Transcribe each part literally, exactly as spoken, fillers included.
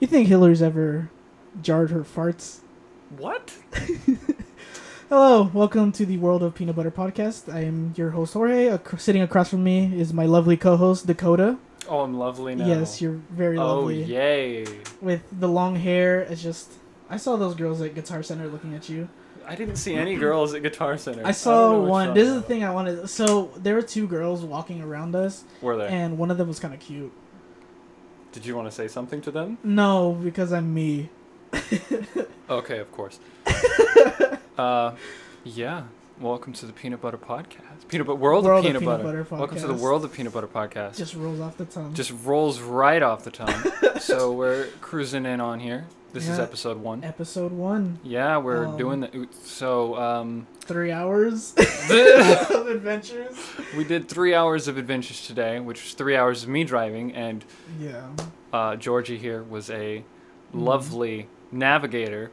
You think Hitler's ever jarred her farts? What? Hello, welcome to the World of Peanut Butter Podcast. I am your host, Jorge. Ac- sitting across from me is my lovely co-host, Dakota. Oh, I'm lovely now. Yes, you're very oh, lovely. Oh, yay. With the long hair, it's just... I saw those girls at Guitar Center looking at you. I didn't see any girls at Guitar Center. I saw I one. This is the thing I wanted... So, there were two girls walking around us. Were there? And one of them was kind of cute. Did you want to say something to them? No, because I'm me. Okay, of course. uh, yeah. Welcome to the Peanut Butter Podcast. Peanut Butter World, World of Peanut, of Peanut Butter. Butter. Welcome to the World of Peanut Butter Podcast. Just rolls off the tongue. Just rolls right off the tongue. So we're cruising in on here. This yeah, is episode one. Episode one. Yeah, we're um, doing the so um, three hours of adventures. We did three hours of adventures today, which was three hours of me driving, and yeah, uh, Georgie here was a lovely mm. navigator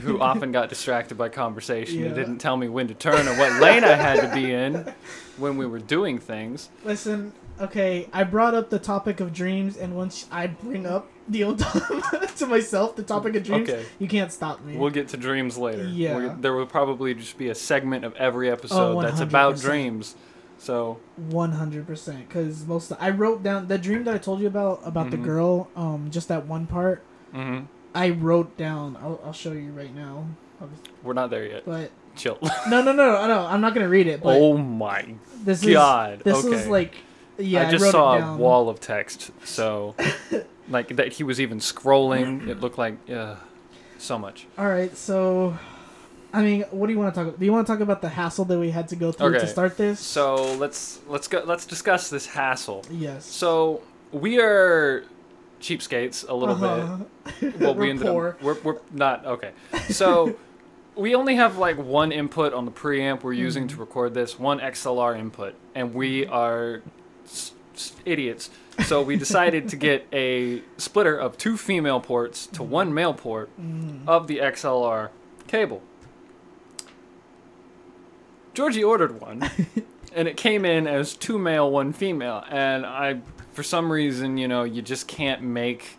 who often got distracted by conversation yeah. and didn't tell me when to turn or what lane I had to be in when we were doing things. Listen. Okay, I brought up the topic of dreams, and once I bring up the old to myself, the topic of dreams, okay. You can't stop me. We'll get to dreams later. Yeah. We're, there will probably just be a segment of every episode oh, that's about dreams. So one hundred percent, because most of, I wrote down the dream that I told you about, about mm-hmm. the girl, um, just that one part, mm-hmm. I wrote down. I'll, I'll show you right now. We're not there yet. But chill. No, no, no, no. I'm not going to read it. But oh, my this God. Is, this okay. is like... Yeah, I just I saw a wall of text, so like that he was even scrolling. It looked like uh, so much. All right, so I mean, what do you want to talk about? Do you want to talk about the hassle that we had to go through okay. to start this? So let's let's go let's discuss this hassle. Yes. So we are cheapskates a little uh-huh. bit. Well, we're we ended poor. Up, we're we're not okay. So we only have like one input on the preamp we're using mm-hmm. to record this, one X L R input, and we are. Idiots. So we decided to get a splitter of two female ports to one male port mm. of the X L R cable. Georgie ordered one, and it came in as two male, one female. And I, for some reason, you know, you just can't make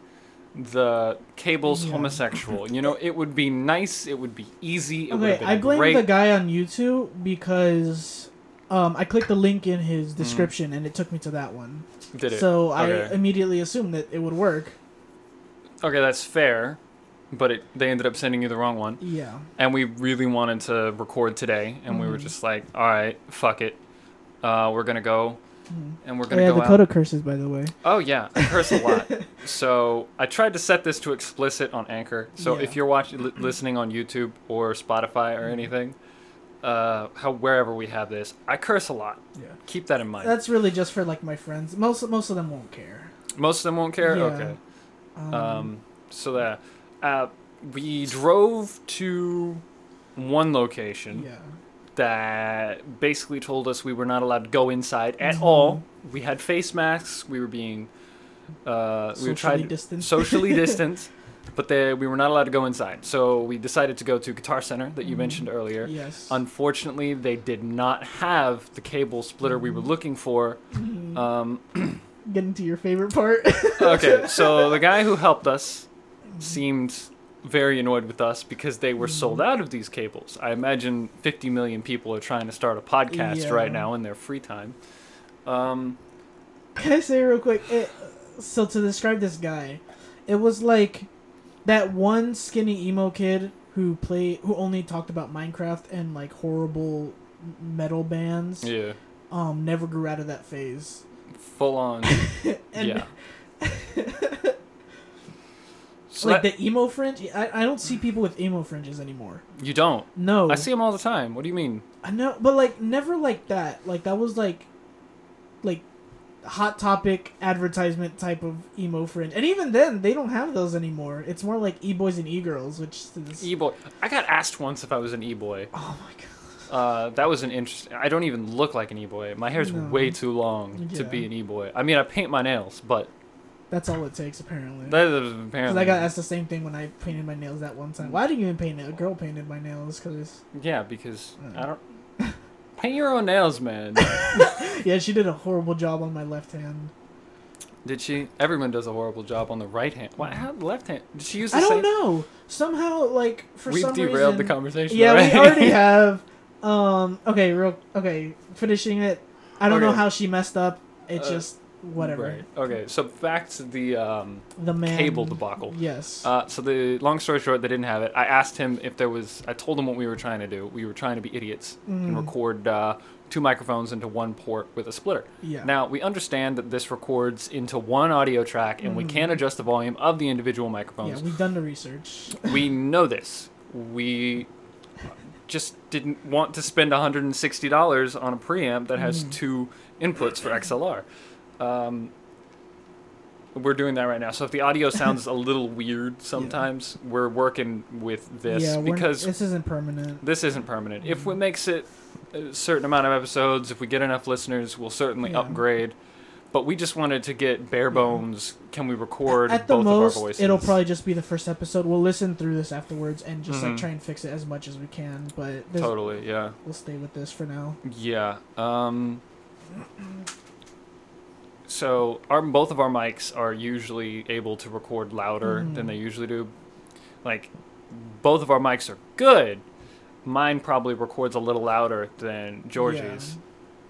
the cables yeah. homosexual. You know, it would be nice, it would be easy, it okay, would have been I blame great. The guy on YouTube because... Um, I clicked the link in his description, mm. and it took me to that one. Did it? So okay. I immediately assumed that it would work. Okay, that's fair, but it, they ended up sending you the wrong one. Yeah. And we really wanted to record today, and mm. we were just like, all right, fuck it. Uh, we're going to go, mm. and we're going to oh, yeah, go Dakota out. Dakota curses, by the way. Oh, yeah. I curse a lot. So I tried to set this to explicit on Anchor. So yeah. if you're watching, li- listening on YouTube or Spotify or mm. anything... Uh, how wherever we have this, I curse a lot. Yeah, keep that in mind. That's really just for like my friends. Most most of them won't care. Most of them won't care. Yeah. Okay. Um, um. So that uh, we drove to one location. Yeah. That basically told us we were not allowed to go inside at mm-hmm. all. We had face masks. We were being uh socially we were trying distanced. socially distanced. But they, we were not allowed to go inside. So we decided to go to Guitar Center that you mm. mentioned earlier. Yes. Unfortunately, they did not have the cable splitter mm. we were looking for. Mm. Um, Getting to your favorite part. Okay, so the guy who helped us seemed very annoyed with us because they were mm. sold out of these cables. I imagine fifty million people are trying to start a podcast yeah. right now in their free time. Um, Can I say real quick? It, so to describe this guy, it was like... That one skinny emo kid who play who only talked about Minecraft and like horrible metal bands. Yeah. Um, never grew out of that phase. Full on. Yeah. So like that, the emo fringe. I, I don't see people with emo fringes anymore. You don't? No. I see them all the time. What do you mean? I know, but like never like that. Like that was like, like. Hot Topic advertisement type of emo fringe, and even then they don't have those anymore. It's more like e-boys and e-girls, which is e-boy. I got asked once if I was an e-boy. Oh my god. Uh, that was an interesting. I don't even look like an e-boy. My hair's no. way too long yeah. to be an e-boy. I mean, I paint my nails, but that's all it takes apparently. That is apparently. I got asked the same thing when I painted my nails that one time. Why didn't you even paint it? A girl painted my nails because. Yeah, because I don't. I don't... Paint your own nails, man. Yeah, she did a horrible job on my left hand. Did she? Everyone does a horrible job on the right hand. Why? How left hand? Did she use the I same? I don't know. Somehow, like, for We've some reason... We've derailed the conversation, Yeah, right? we already have. Um, okay, real... Okay, finishing it. I don't okay. know how she messed up. It's uh, just... Whatever. Right. Okay, so back to the, um, the man. cable debacle. Yes. Uh, so the long story short, they didn't have it. I asked him if there was... I told him what we were trying to do. We were trying to be idiots mm. and record... Uh, two microphones into one port with a splitter. Yeah. Now, we understand that this records into one audio track, and mm-hmm. we can adjust the volume of the individual microphones. Yeah, we've done the research. We know this. We just didn't want to spend one hundred sixty dollars on a preamp that has mm. two inputs for X L R. Um, we're doing that right now. So if the audio sounds a little weird sometimes, yeah. we're working with this. Yeah, because this isn't permanent. This isn't permanent. Mm. If it makes it... a certain amount of episodes, if we get enough listeners, we'll certainly yeah. upgrade, but we just wanted to get bare bones. Can we record at, at both the most, of our voices? It'll probably just be the first episode. We'll listen through this afterwards and just mm-hmm. like try and fix it as much as we can, but totally yeah we'll stay with this for now. Yeah um so our both of our mics are usually able to record louder mm. than they usually do. Like, both of our mics are good. Mine probably records a little louder than Georgie's,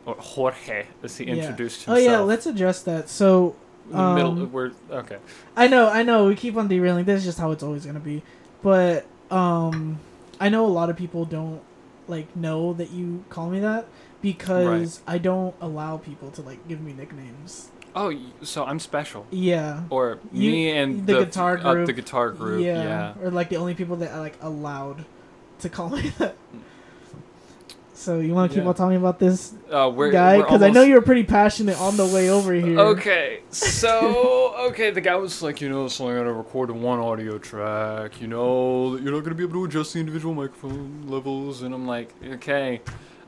yeah. or Jorge, as he yeah. introduced himself. Oh yeah, let's address that. So, um, the middle, we're okay. I know, I know. We keep on derailing. This is just how it's always gonna be. But um, I know a lot of people don't like know that you call me that because right. I don't allow people to like give me nicknames. Oh, so I'm special. Yeah. Or you, me and the, the guitar group. Uh, the guitar group. Yeah. yeah. Or like the only people that I like allowed to call me that. So you want to keep yeah. on talking about this uh, we're, guy? Because almost... I know you were pretty passionate on the way over here. Okay, so okay, the guy was like, you know, so I'm gonna record one audio track. You know, you're not gonna be able to adjust the individual microphone levels, and I'm like, okay.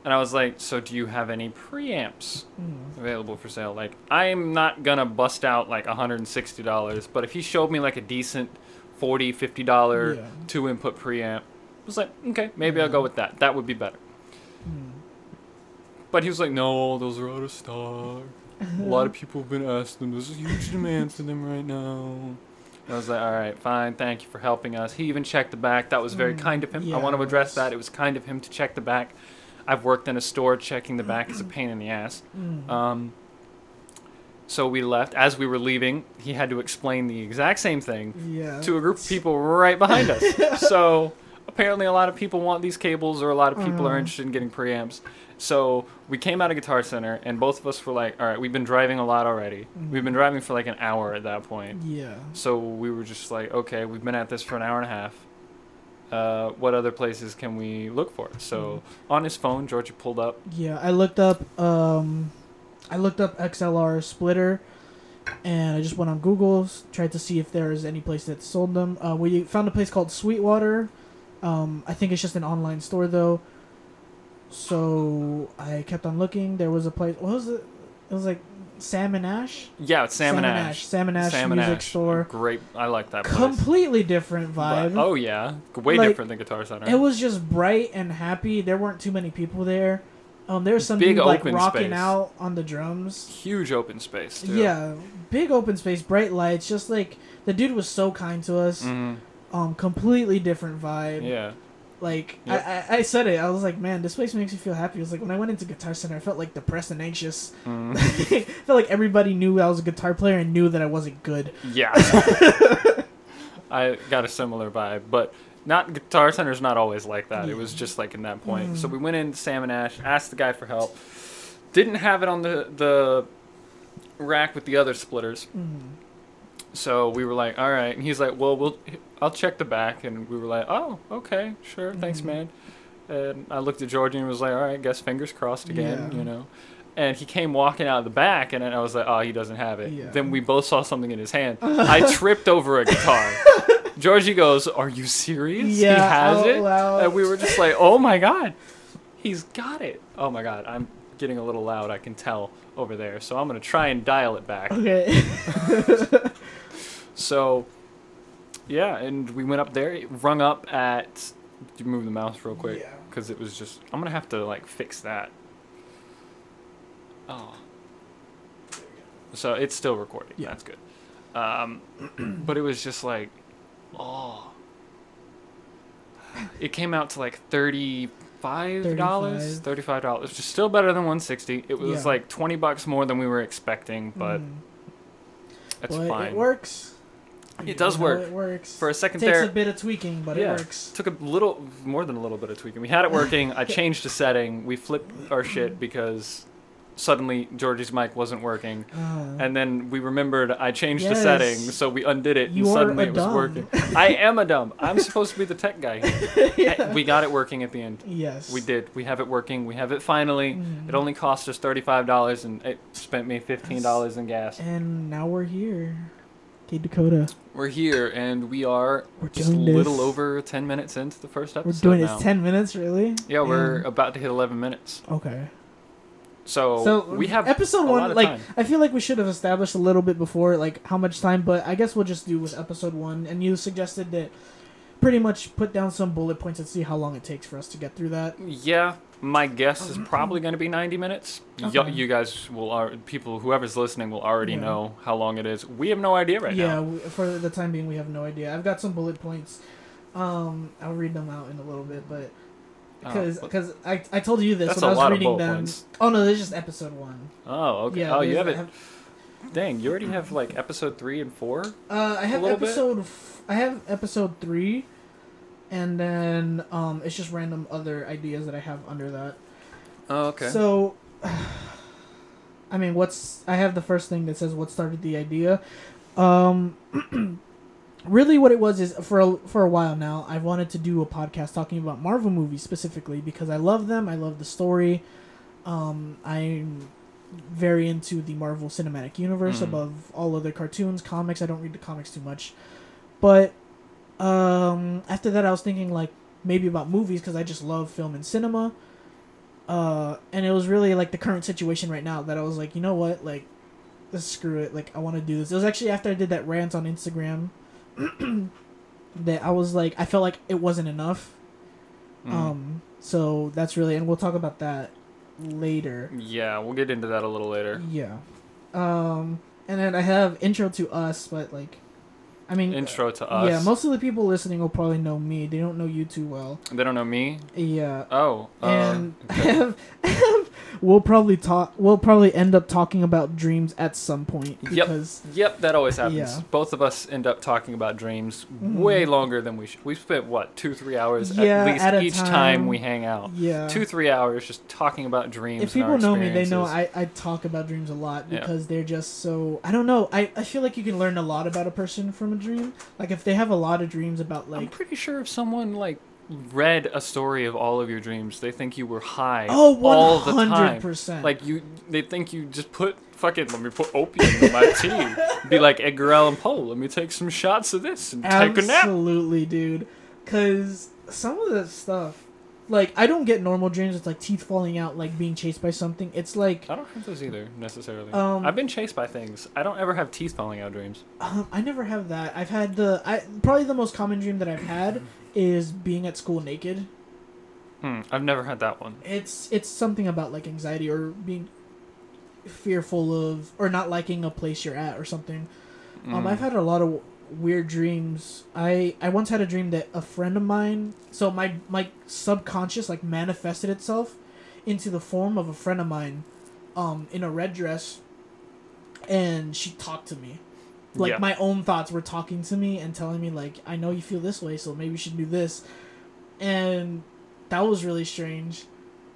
And I was like, so do you have any preamps mm. available for sale? Like, I'm not gonna bust out like one hundred sixty dollars, but if he showed me like a decent forty dollars, fifty dollars yeah. two input preamp. I was like, okay, maybe yeah. I'll go with that. That would be better. Mm. But he was like, no, those are out of stock. A lot of people have been asking them. There's a huge demand for them right now. And I was like, all right, fine. Thank you for helping us. He even checked the back. That was very mm. kind of him. Yeah, I want to address that. It was kind of him to check the back. I've worked in a store. Checking the back is a pain in the ass. Mm. Um, so we left. As we were leaving, he had to explain the exact same thing yeah. to a group of people right behind us. So... apparently a lot of people want these cables, or a lot of people uh. are interested in getting preamps. So we came out of Guitar Center, and both of us were like, all right, we've been driving a lot already. Mm-hmm. We've been driving for like an hour at that point. Yeah. So we were just like, okay, we've been at this for an hour and a half. Uh, what other places can we look for? So mm-hmm. on his phone, Georgie pulled up. Yeah, I looked up, um, I looked up X L R splitter. And I just went on Google, tried to see if there is any place that sold them. Uh, we found a place called Sweetwater. Um, I think it's just an online store, though. So I kept on looking. There was a place. What was it? It was like Sam and Ash? Yeah, it's Sam, Sam and Ash. Ash. Sam and Ash Sam Music and Ash. Store. Great. I like that place. Completely different vibe. But, oh, yeah. Way like, different than Guitar Center. It was just bright and happy. There weren't too many people there. Um, there was some big people like rocking space. Out on the drums. Huge open space, too. Yeah. Big open space, bright lights. Just like the dude was so kind to us. Mm-hmm. Um, completely different vibe. Yeah. Like, yep. I, I, I said it. I was like, man, this place makes me feel happy. It was like, when I went into Guitar Center, I felt like depressed and anxious. Mm. I felt like everybody knew I was a guitar player and knew that I wasn't good. Yeah. I got a similar vibe, but not Guitar Center's not always like that. Yeah. It was just like in that point. Mm. So we went in to Sam and Ash, asked the guy for help. Didn't have it on the, the rack with the other splitters. Mm. So we were like, all right. And he's like, well, we'll I'll check the back. And we were like, oh, okay, sure. Thanks, mm-hmm. man. And I looked at Georgie and was like, all right, guess fingers crossed again, yeah. you know. And he came walking out of the back, and I was like, oh, he doesn't have it. Yeah. Then we both saw something in his hand. I tripped over a guitar. Georgie goes, are you serious? Yeah, he has it? Loud. And we were just like, oh, my God. He's got it. Oh, my God. I'm getting a little loud. I can tell over there. So I'm going to try and dial it back. Okay. So, yeah, and we went up there. It rung up at... You move the mouse real quick. Because yeah. it was just... I'm going to have to, like, fix that. Oh. so it's still recording. Yeah. That's good. Um, but it was just like, oh, it came out to like thirty-five dollars, thirty-five dollars, thirty-five dollars, which is still better than one hundred sixty dollars. It was yeah. like twenty bucks more than we were expecting, but mm. that's but fine. It works. It you does work. It works. For a second there. It takes there, a bit of tweaking, but yeah, it works. Took a little, more than a little bit of tweaking. We had it working. I changed the setting. We flipped our shit because suddenly Georgie's mic wasn't working. Uh, and then we remembered I changed yes, the setting, so we undid it, and suddenly it was dumb. working. I am a dumb. I'm supposed to be the tech guy here. yeah. We got it working at the end. Yes. We did. We have it working. We have it finally. Mm. It only cost us thirty-five dollars, and it spent me fifteen dollars in gas. And now we're here. Hey, Dakota. We're here, and we are we're just a little over ten minutes into the first episode. We're doing now. This ten minutes, really? Yeah, and we're about to hit eleven minutes. Okay. So, so we have episode a one. Lot of like, time. I feel like we should have established a little bit before, like how much time. But I guess we'll just do with episode one. And you suggested that pretty much put down some bullet points and see how long it takes for us to get through that. Yeah. My guess is probably going to be ninety minutes. Okay. Y- you guys will, are, people, whoever's listening will already yeah. know how long it is. We have no idea right yeah, now. Yeah, for the time being, we have no idea. I've got some bullet points. Um, I'll read them out in a little bit, but because because oh, I I told you this when I was reading them. Points. Oh no, there's just episode one. Oh okay. Yeah, oh, you have it. Have... Dang, you already have like episode three and four. Uh, I have episode. F- I have episode three. And then um, it's just random other ideas that I have under that. Oh, okay. So, I mean, what's... I have the first thing that says what started the idea. Um, really what it was is, for a, for a while now, I've wanted to do a podcast talking about Marvel movies specifically because I love them. I love the story. Um, I'm very into the Marvel Cinematic Universe mm. above all other cartoons, comics. I don't read the comics too much. But... Um, after that, I was thinking, like, maybe about movies, because I just love film and cinema. Uh, and it was really, like, the current situation right now that I was like, you know what? Like, let's screw it. Like, I want to do this. It was actually after I did that rant on Instagram that I was like, I felt like it wasn't enough. Mm. Um, so that's really... And we'll talk about that later. Yeah, we'll get into that a little later. Yeah. Um, and then I have intro to us, but, like... I mean, intro to us. Yeah, most of the people listening will probably know me. They don't know you too well. They don't know me? Yeah. Oh. And uh, okay. I have, I have, we'll probably talk. We'll probably end up talking about dreams at some point. Because, yep. Yep. That always happens. Yeah. Both of us end up talking about dreams mm-hmm. way longer than we should. We've spent what two, three hours yeah, at least at each time. time we hang out. Yeah. Two, three hours just talking about dreams. If people and our know me, they know I, I talk about dreams a lot because yeah. they're just so. I don't know. I I feel like you can learn a lot about a person from. Dream, like if they have a lot of dreams about, like, I'm pretty sure if someone like read a story of all of your dreams, they think you were high oh, all the time. Like you, they think you just put fucking let me put opium in my tea. Be like Edgar Allan Poe. Let me take some shots of this and Absolutely, take a nap. Absolutely, dude. Because some of the stuff, like I don't get normal dreams. It's like teeth falling out, like being chased by something. It's like I don't have those either necessarily. Um, I've been chased by things. I don't ever have teeth falling out dreams. Um, I never have that. I've had the I probably the most common dream that I've had is being at school naked. Hmm. I've never had that one. It's it's something about like anxiety or being fearful of or not liking a place you're at or something. Mm. Um, I've had a lot of. Weird dreams. I I once had a dream that a friend of mine. So my my subconscious like manifested itself into the form of a friend of mine, um, in a red dress, and she talked to me. Like yeah. my own thoughts were talking to me and telling me like, I know you feel this way, so maybe you should do this, and that was really strange,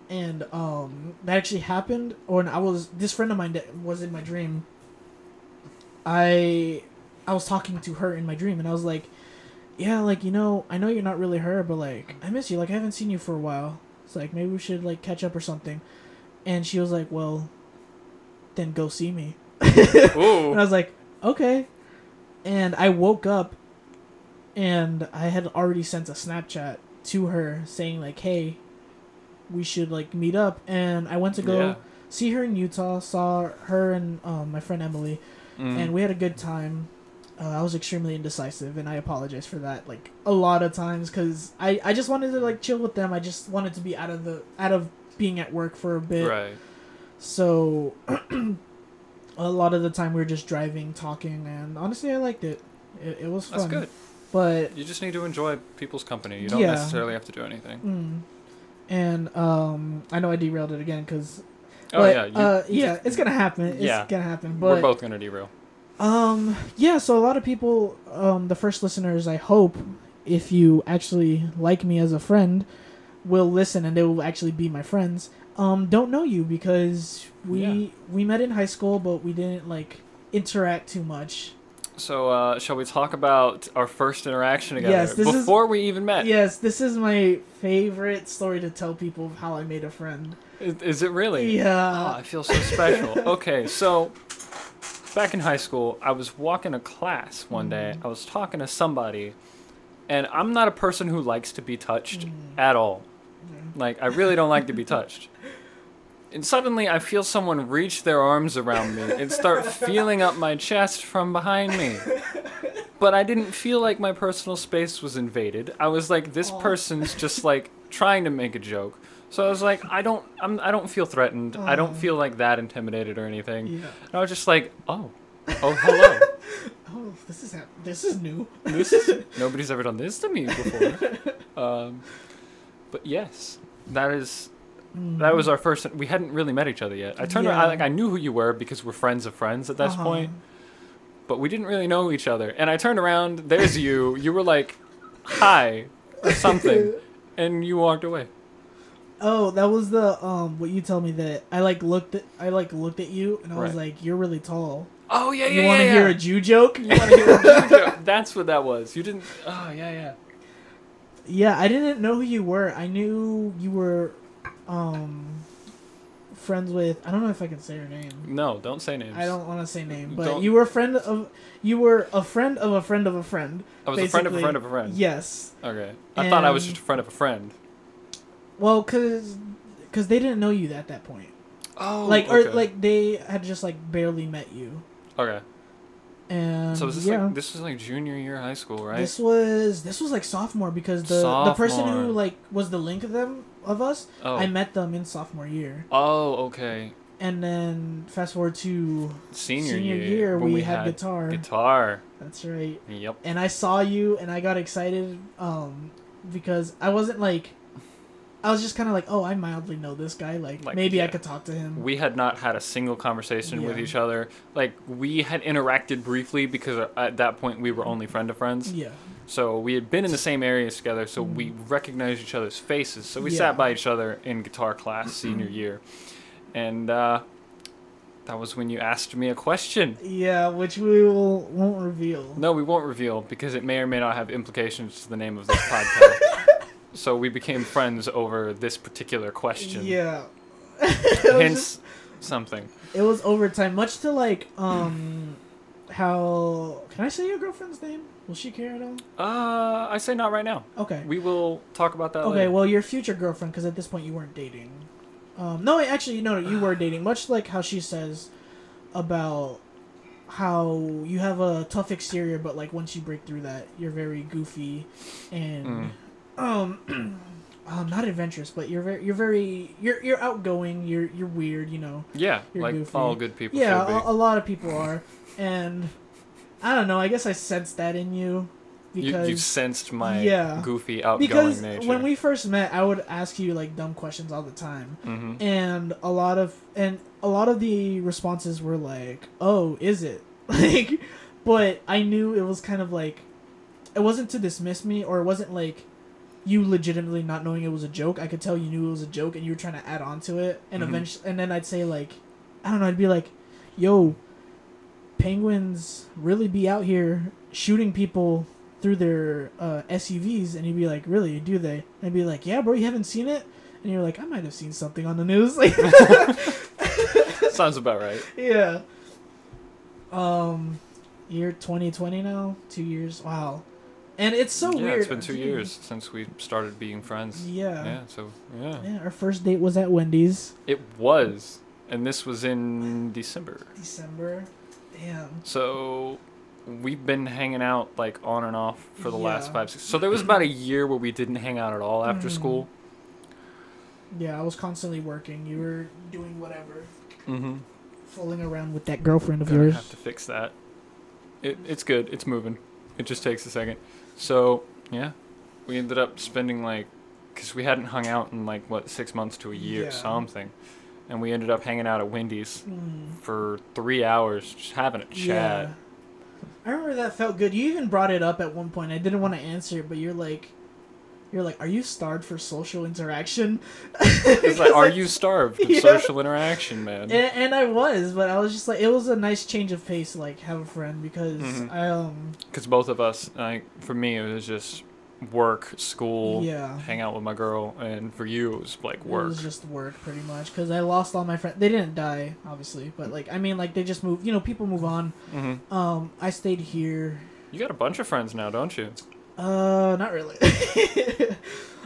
and um that actually happened. Or I was this friend of mine that was in my dream. I. I was talking to her in my dream, and I was like, yeah, like, you know, I know you're not really her, but, like, I miss you. Like, I haven't seen you for a while. It's like, maybe we should, like, catch up or something. And she was like, well, then go see me. And I was like, okay. And I woke up, and I had already sent a Snapchat to her saying, like, hey, we should, like, meet up. And I went to go yeah. see her in Utah, saw her and um, my friend Emily, mm. and we had a good time. Uh, I was extremely indecisive, and I apologize for that, like, a lot of times, because I, I just wanted to, like, chill with them. I just wanted to be out of the out of being at work for a bit. Right. So, a lot of the time we were just driving, talking, and honestly, I liked it. It, it was fun. That's good. But you just need to enjoy people's company. You don't yeah. necessarily have to do anything. Mm. And um, I know I derailed it again because. Oh but, yeah. You, uh, yeah, it's gonna happen. It's yeah. gonna happen. But we're both gonna derail. Um. Yeah. So a lot of people, um, the first listeners, I hope, if you actually like me as a friend, will listen and they will actually be my friends. Um, don't know you because we yeah. we met in high school, but we didn't like interact too much. So, uh, shall we talk about our first interaction together? Yes, this before is, we even met. Yes, this is my favorite story to tell people of how I made a friend. Is, is it really? Yeah. Oh, I feel so special. Okay, so back in high school, I was walking a class one day. Mm. I was talking to somebody, and I'm not a person who likes to be touched mm. at all. Mm. Like, I really don't like to be touched. And suddenly I feel someone reach their arms around me and start feeling up my chest from behind me. But I didn't feel like my personal space was invaded. I was like, this Aww. person's just like trying to make a joke. So I was like, I don't I'm, I don't feel threatened. Aww. I don't feel like that intimidated or anything. Yeah. And I was just like, oh, oh, hello. Oh, this is, this is new. This is, nobody's ever done this to me before. Um, but yes, that is... Mm-hmm. That was our first. We hadn't really met each other yet. I turned yeah. around, I, like I knew who you were because we're friends of friends at this uh-huh. point, but we didn't really know each other. And I turned around. There's you. You were like, "Hi," or something, and you walked away. Oh, that was the um. What you tell me that I like looked. At, I like looked at you, and I right. was like, "You're really tall." Oh yeah, yeah. You want to yeah, hear yeah. a Jew joke? You want to hear a Jew joke? That's what that was. You didn't. Oh yeah, yeah. Yeah, I didn't know who you were. I knew you were. Um, friends with I don't know if I can say her name. No, don't say names. I don't want to say name, but don't. you were a friend of you were a friend of a friend of a friend. I was basically. a friend of a friend of a friend. Yes. Okay. I and, thought I was just a friend of a friend. Well, cause, cause they didn't know you at that point. Oh. Like okay. or like they had just like barely met you. Okay. And so was this yeah. like this was like junior year high school, right? This was this was like sophomore because the sophomore. the person who like was the link of them. Of us, oh. I met them in sophomore year. Oh, okay. And then fast forward to senior, senior year, year we, we had, had guitar. Guitar. That's right. Yep. And I saw you, and I got excited, um, because I wasn't like, I was just kind of like, oh, I mildly know this guy. Like, like maybe yeah. I could talk to him. We had not had a single conversation yeah. with each other. Like, we had interacted briefly because at that point we were only friend of friends. Yeah. So we had been in the same areas together, so we recognized each other's faces. So we yeah. sat by each other in guitar class senior year. And uh, that was when you asked me a question. Yeah, which we will, won't reveal. No, we won't reveal because it may or may not have implications to the name of this podcast. So we became friends over this particular question. Yeah. Hence just, something. It was overtime, much to like um, how... Can I say your girlfriend's name? Will she care at all? Uh, I say not right now. Okay. We will talk about that okay, later. Okay, well, your future girlfriend, because at this point you weren't dating. Um, no, actually, no, you were dating. Much like how she says about how you have a tough exterior, but, like, once you break through that, you're very goofy and... Mm. Um, um, not adventurous, but you're very, you're very, you're you're outgoing, you're you're weird, you know. Yeah, you're like goofy. All good people yeah, should be. Yeah, a, a lot of people are. And... I don't know. I guess I sensed that in you, because you, you sensed my yeah, goofy, outgoing because nature. Because when we first met, I would ask you like dumb questions all the time, mm-hmm. and a lot of and a lot of the responses were like, "Oh, is it?" Like, but I knew it was kind of like, it wasn't to dismiss me, or it wasn't like you legitimately not knowing it was a joke. I could tell you knew it was a joke, and you were trying to add on to it, and mm-hmm. eventually, and then I'd say like, I don't know. I'd be like, "Yo, penguins really be out here shooting people through their uh, S U Vs," and you'd be like, "Really? Do they?" And I'd be like, "Yeah, bro, you haven't seen it?" And you're like, "I might have seen something on the news." Like, sounds about right. Yeah. Um, year twenty twenty now, two years. Wow. And it's so yeah, weird. Yeah, it's been two Dude. years since we started being friends. Yeah. Yeah. So yeah. Yeah. Our first date was at Wendy's. It was, and this was in December. December. Damn. So we've been hanging out like on and off for the yeah. last five, six. So there was about a year where we didn't hang out at all after mm. school. Yeah, I was constantly working. You were doing whatever. Mm-hmm. fooling around with that girlfriend of Gonna yours. I have to fix that. It, it's good. It's moving. It just takes a second. So, yeah. We ended up spending, like... Because we hadn't hung out in, like, what, six months to a year yeah. or something. And we ended up hanging out at Wendy's mm. for three hours, just having a chat. Yeah. I remember that felt good. You even brought it up at one point. I didn't want to answer it, but you're like... You're like, are you starved for social interaction? It's like, are you starved for yeah. social interaction, man? And, and I was, but I was just like, it was a nice change of pace, like, have a friend, because mm-hmm. I, um... Because both of us, like, for me, it was just work, school, yeah. hang out with my girl, and for you, it was, like, work. It was just work, pretty much, because I lost all my friends. They didn't die, obviously, but, like, I mean, like, they just moved, you know, people move on. Mm-hmm. Um, I stayed here. You got a bunch of friends now, don't you? Uh, not really.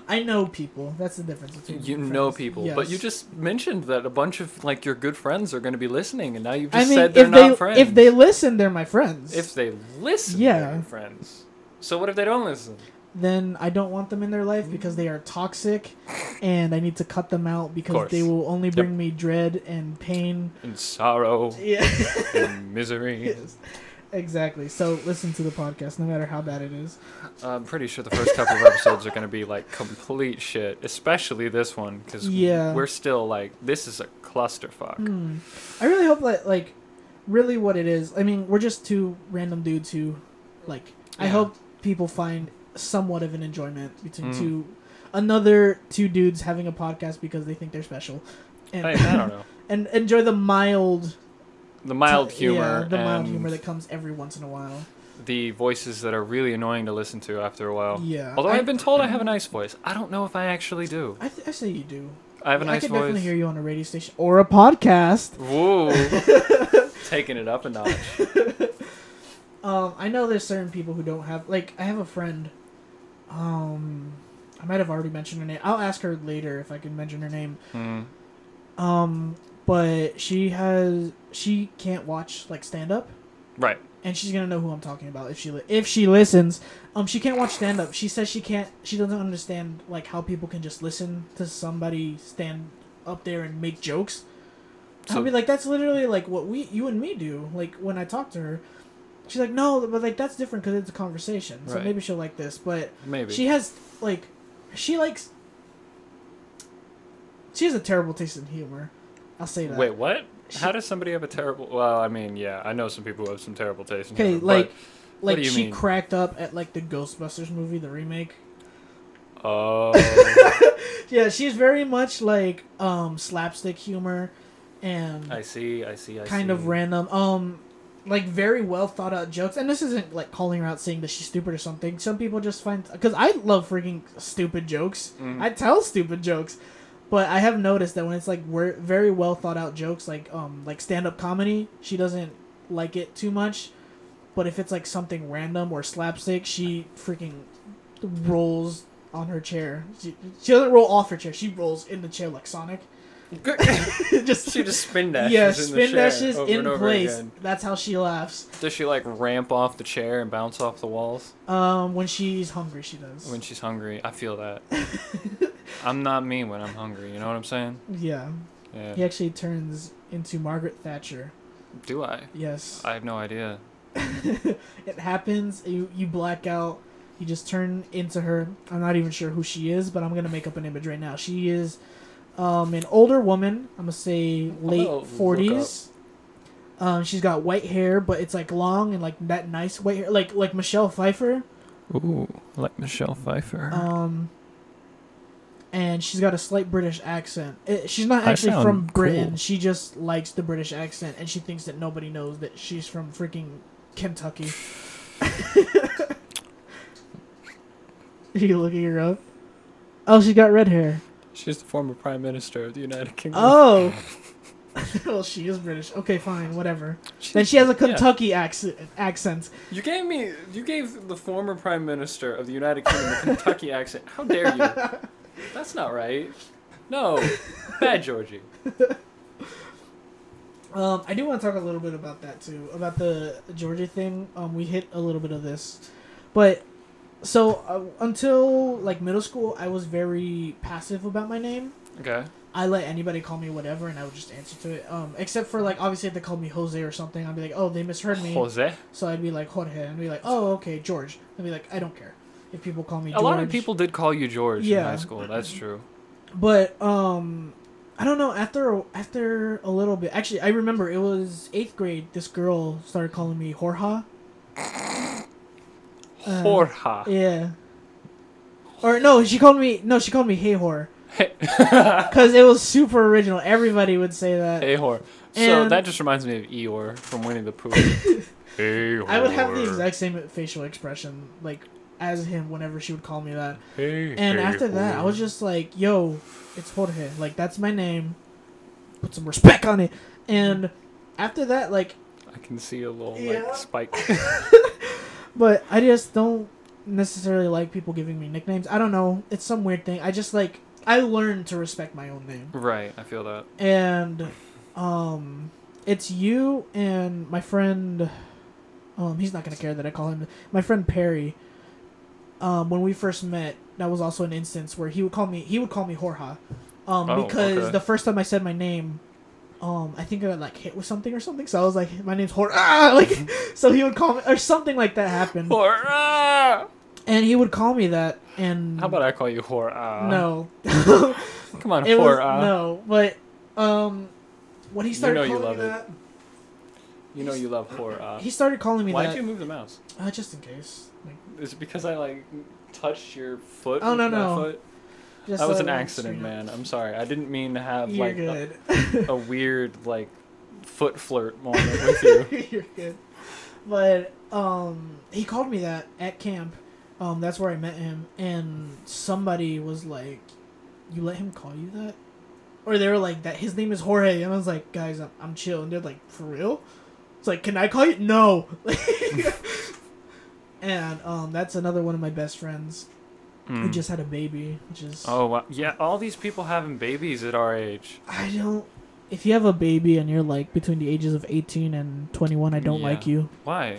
I know people. That's the difference between you friends. Know people, yes. But you just mentioned that a bunch of like your good friends are going to be listening, and now you've just I mean, said they're not they, friends. If they listen, they're my friends. If they listen, yeah. they're my friends. So what if they don't listen? Then I don't want them in their life because they are toxic, and I need to cut them out because they will only bring yep. me dread and pain and sorrow, yeah. and misery. Yes. Exactly. So listen to the podcast, no matter how bad it is. I'm pretty sure the first couple of episodes are going to be like complete shit, especially this one, because yeah. we're still like, this is a clusterfuck. Mm. I really hope that, like, really what it is. I mean, we're just two random dudes who, like, yeah. I hope people find somewhat of an enjoyment between mm. two, another two dudes having a podcast because they think they're special. And, I, I don't know. And enjoy the mild. The mild humor. Yeah, the mild humor that comes every once in a while. The voices that are really annoying to listen to after a while. Yeah. Although I, I've been told I have a nice voice. I don't know if I actually do. I, th- I say you do. I have a yeah, nice voice. I can voice. Definitely hear you on a radio station or a podcast. Whoa. Taking it up a notch. um, I know there's certain people who don't have... Like, I have a friend. Um, I might have already mentioned her name. I'll ask her later if I can mention her name. Mm. Um... But she has, she can't watch like stand up, right? And she's gonna know who I'm talking about if she li- if she listens. Um, she can't watch stand up. She says she can't. She doesn't understand like how people can just listen to somebody stand up there and make jokes. So, I'll be like, that's literally like what we you and me do. Like when I talk to her, she's like, no, but like that's different because it's a conversation. So right. maybe she'll like this, but maybe she has like, she likes. She has a terrible taste in humor. I'll say that. Wait, what? She, How does somebody have a terrible... Well, I mean, yeah, I know some people who have some terrible taste. Okay, like, like she mean? cracked up at, like, the Ghostbusters movie, the remake. Oh. Uh, yeah, she's very much, like, um, slapstick humor and... I see, I see, I kind see. Kind of random, um, like, very well thought-out jokes. And this isn't, like, calling her out saying that she's stupid or something. Some people just find... Because I love freaking stupid jokes. Mm. I tell stupid jokes. But I have noticed that when it's, like, we're very well thought out jokes, like um, like stand-up comedy, she doesn't like it too much. But if it's, like, something random or slapstick, she freaking rolls on her chair. She, she doesn't roll off her chair. She rolls in the chair like Sonic. just She just spin dashes yeah, in the chair. Yeah, spin dashes in place. Again. That's how she laughs. Does she, like, ramp off the chair and bounce off the walls? Um, When she's hungry, she does. When she's hungry. I feel that. I'm not me when I'm hungry, you know what I'm saying? Yeah. yeah. He actually turns into Margaret Thatcher. Do I? Yes. I have no idea. It happens, you, you black out, you just turn into her. I'm not even sure who she is, but I'm going to make up an image right now. She is um, an older woman, I'm going to say late forties. Um, she's got white hair, but it's like long and like that nice white hair, like, like Michelle Pfeiffer. Ooh, like Michelle Pfeiffer. Um... And she's got a slight British accent. It, she's not actually from Britain. Cool. She just likes the British accent. And she thinks that nobody knows that she's from freaking Kentucky. Are you looking her up? Oh, she got red hair. She's the former Prime Minister of the United Kingdom. Oh. Well, she is British. Okay, fine. Whatever. She's, then she has a Kentucky yeah. accent, accent. You gave me... You gave the former Prime Minister of the United Kingdom a Kentucky accent. How dare you? That's not right. No. Bad Georgie. um, I do want to talk a little bit about that, too. About the Georgie thing. Um, we hit a little bit of this. But, so, uh, until, like, middle school, I was very passive about my name. Okay. I let anybody call me whatever, and I would just answer to it. Um, except for, like, obviously if they called me Jose or something, I'd be like, oh, they misheard me. Jose? So I'd be like, Jorge. I'd be like, oh, okay, George. I'd be like, I don't care if people call me George. A lot of people did call you George yeah. in high school. That's true. But, um, I don't know. After, after a little bit... Actually, I remember it was eighth grade. This girl started calling me Jorja. Jorja. Uh, yeah. Or, no, she called me... No, she called me Hey Whore. Because it was super original. Everybody would say that. Hey Whore. So that just reminds me of Eeyore from Winnie the Pooh. Hey Whore. I would have the exact same facial expression, like, as him whenever she would call me that. Hey, and hey, after that, whore. I was just like, yo, it's Jorge. Like, that's my name. Put some respect on it. And after that, like... I can see a little, yeah. like, spike. But I just don't necessarily like people giving me nicknames. I don't know. It's some weird thing. I just, like... I learned to respect my own name. Right, I feel that. And, um... It's you and my friend... Um, he's not gonna care that I call him... My friend Perry... Um, when we first met, that was also an instance where he would call me, he would call me Jorja, um, oh, because okay. the first time I said my name, um, I think I got like hit with something or something. So I was like, my name's Jorja, ah! like, so he would call me or something like that happened. Jorja! And he would call me that. And how about I call you Jorja? No. Come on, Jorja. Was, no, but, um, when he started you know calling you me it. that, you know, you love Jorja. He started calling me Why that. Why'd you move the mouse? Uh, just in case. Like, is it because I, like, touched your foot? Oh, no, no. Foot? Just that was an accident, man. I'm sorry. I didn't mean to have, You're like, a, a weird, like, foot flirt moment with you. You're good. But, um, he called me that at camp. Um, that's where I met him. And somebody was like, you let him call you that? Or they were like, that his name is Jorge. And I was like, guys, I'm, I'm chill. And they're like, for real? It's like, can I call you? No. And um, that's another one of my best friends mm. who just had a baby, which is... Oh, wow. Yeah, all these people having babies at our age. I don't... If you have a baby and you're, like, between the ages of eighteen and twenty-one, I don't yeah. like you. Why?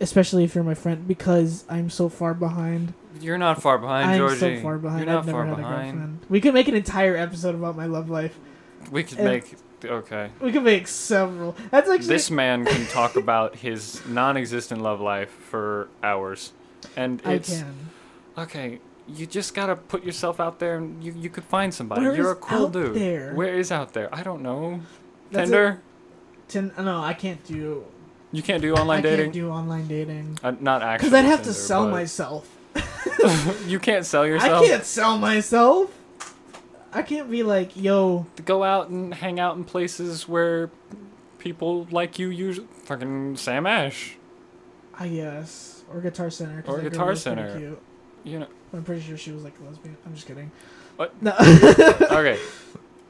Especially if you're my friend, because I'm so far behind. You're not far behind, I'm Georgie. I'm so far behind. You're not I've never far had behind. A girlfriend. We could make an entire episode about my love life. We could and make... Okay. We can make several. That's actually this man can talk about his non-existent love life for hours, and it's I can. Okay. You just gotta put yourself out there, and you you could find somebody. Where You're is a cool out dude. There? Where is out there? I don't know. That's Tinder. A, ten, no, I can't do. You can't do online I dating. I can't do online dating. Uh, not actually. Because I'd have Tinder, to sell but... myself. You can't sell yourself. I can't sell myself. I can't be like, yo... Go out and hang out in places where people like you usually... Fucking Sam Ash. I guess. Or Guitar Center. Or Guitar Center. Cute. You know... I'm pretty sure she was like a lesbian. I'm just kidding. What? No. Okay.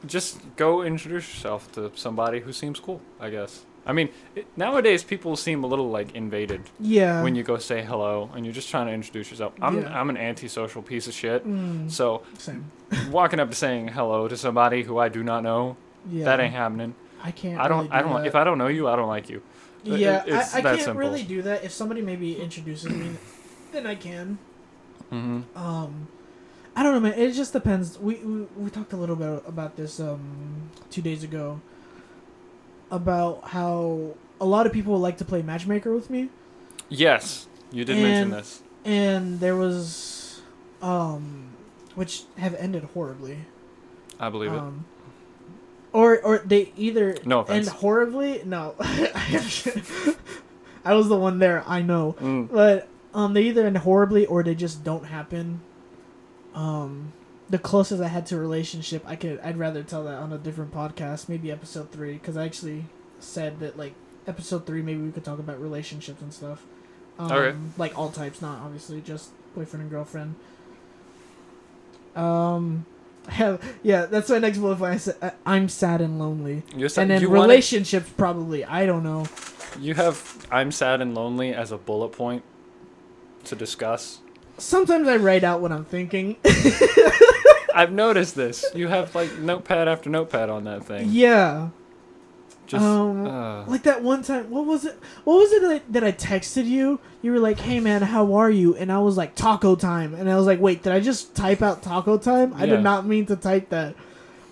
Just go introduce yourself to somebody who seems cool, I guess. I mean, it, nowadays people seem a little, like, invaded. Yeah. When you go say hello and you're just trying to introduce yourself. I'm yeah. I'm an antisocial piece of shit. Mm, so same. Walking up to saying hello to somebody who I do not know, yeah. that ain't happening. I can't. I don't. Really do I don't. That. If I don't know you, I don't like you. Yeah, it, it's I, I that can't simple. really do that. If somebody maybe introduces me, then I can. Mm-hmm. Um, I don't know, man. It just depends. We we, we talked a little bit about this um two days ago. About how a lot of people like to play matchmaker with me. Yes, you did and, mention this. And there was, um, which have ended horribly. I believe um, it. Or or they either no offense. end horribly. No, I was the one there. I know, mm. but um, they either end horribly or they just don't happen. Um, the closest I had to a relationship, I could, I'd rather tell that on a different podcast, maybe episode three, because I actually said that, like, episode three, maybe we could talk about relationships and stuff. Um, all right. Like, all types, not obviously, just boyfriend and girlfriend. Um, I have, yeah, that's my next bullet point. I said, I'm sad and lonely. You're sad, and then you relationships, wanna... probably, I don't know. You have, I'm sad and lonely as a bullet point to discuss. Sometimes I write out what I'm thinking. I've noticed this. You have, like, notepad after notepad on that thing. Yeah. Just, um, uh. like that one time, what was it, what was it that, that I texted you? You were like, hey man, how are you? And I was like, taco time. And I was like, wait, did I just type out taco time? I yeah. did not mean to type that.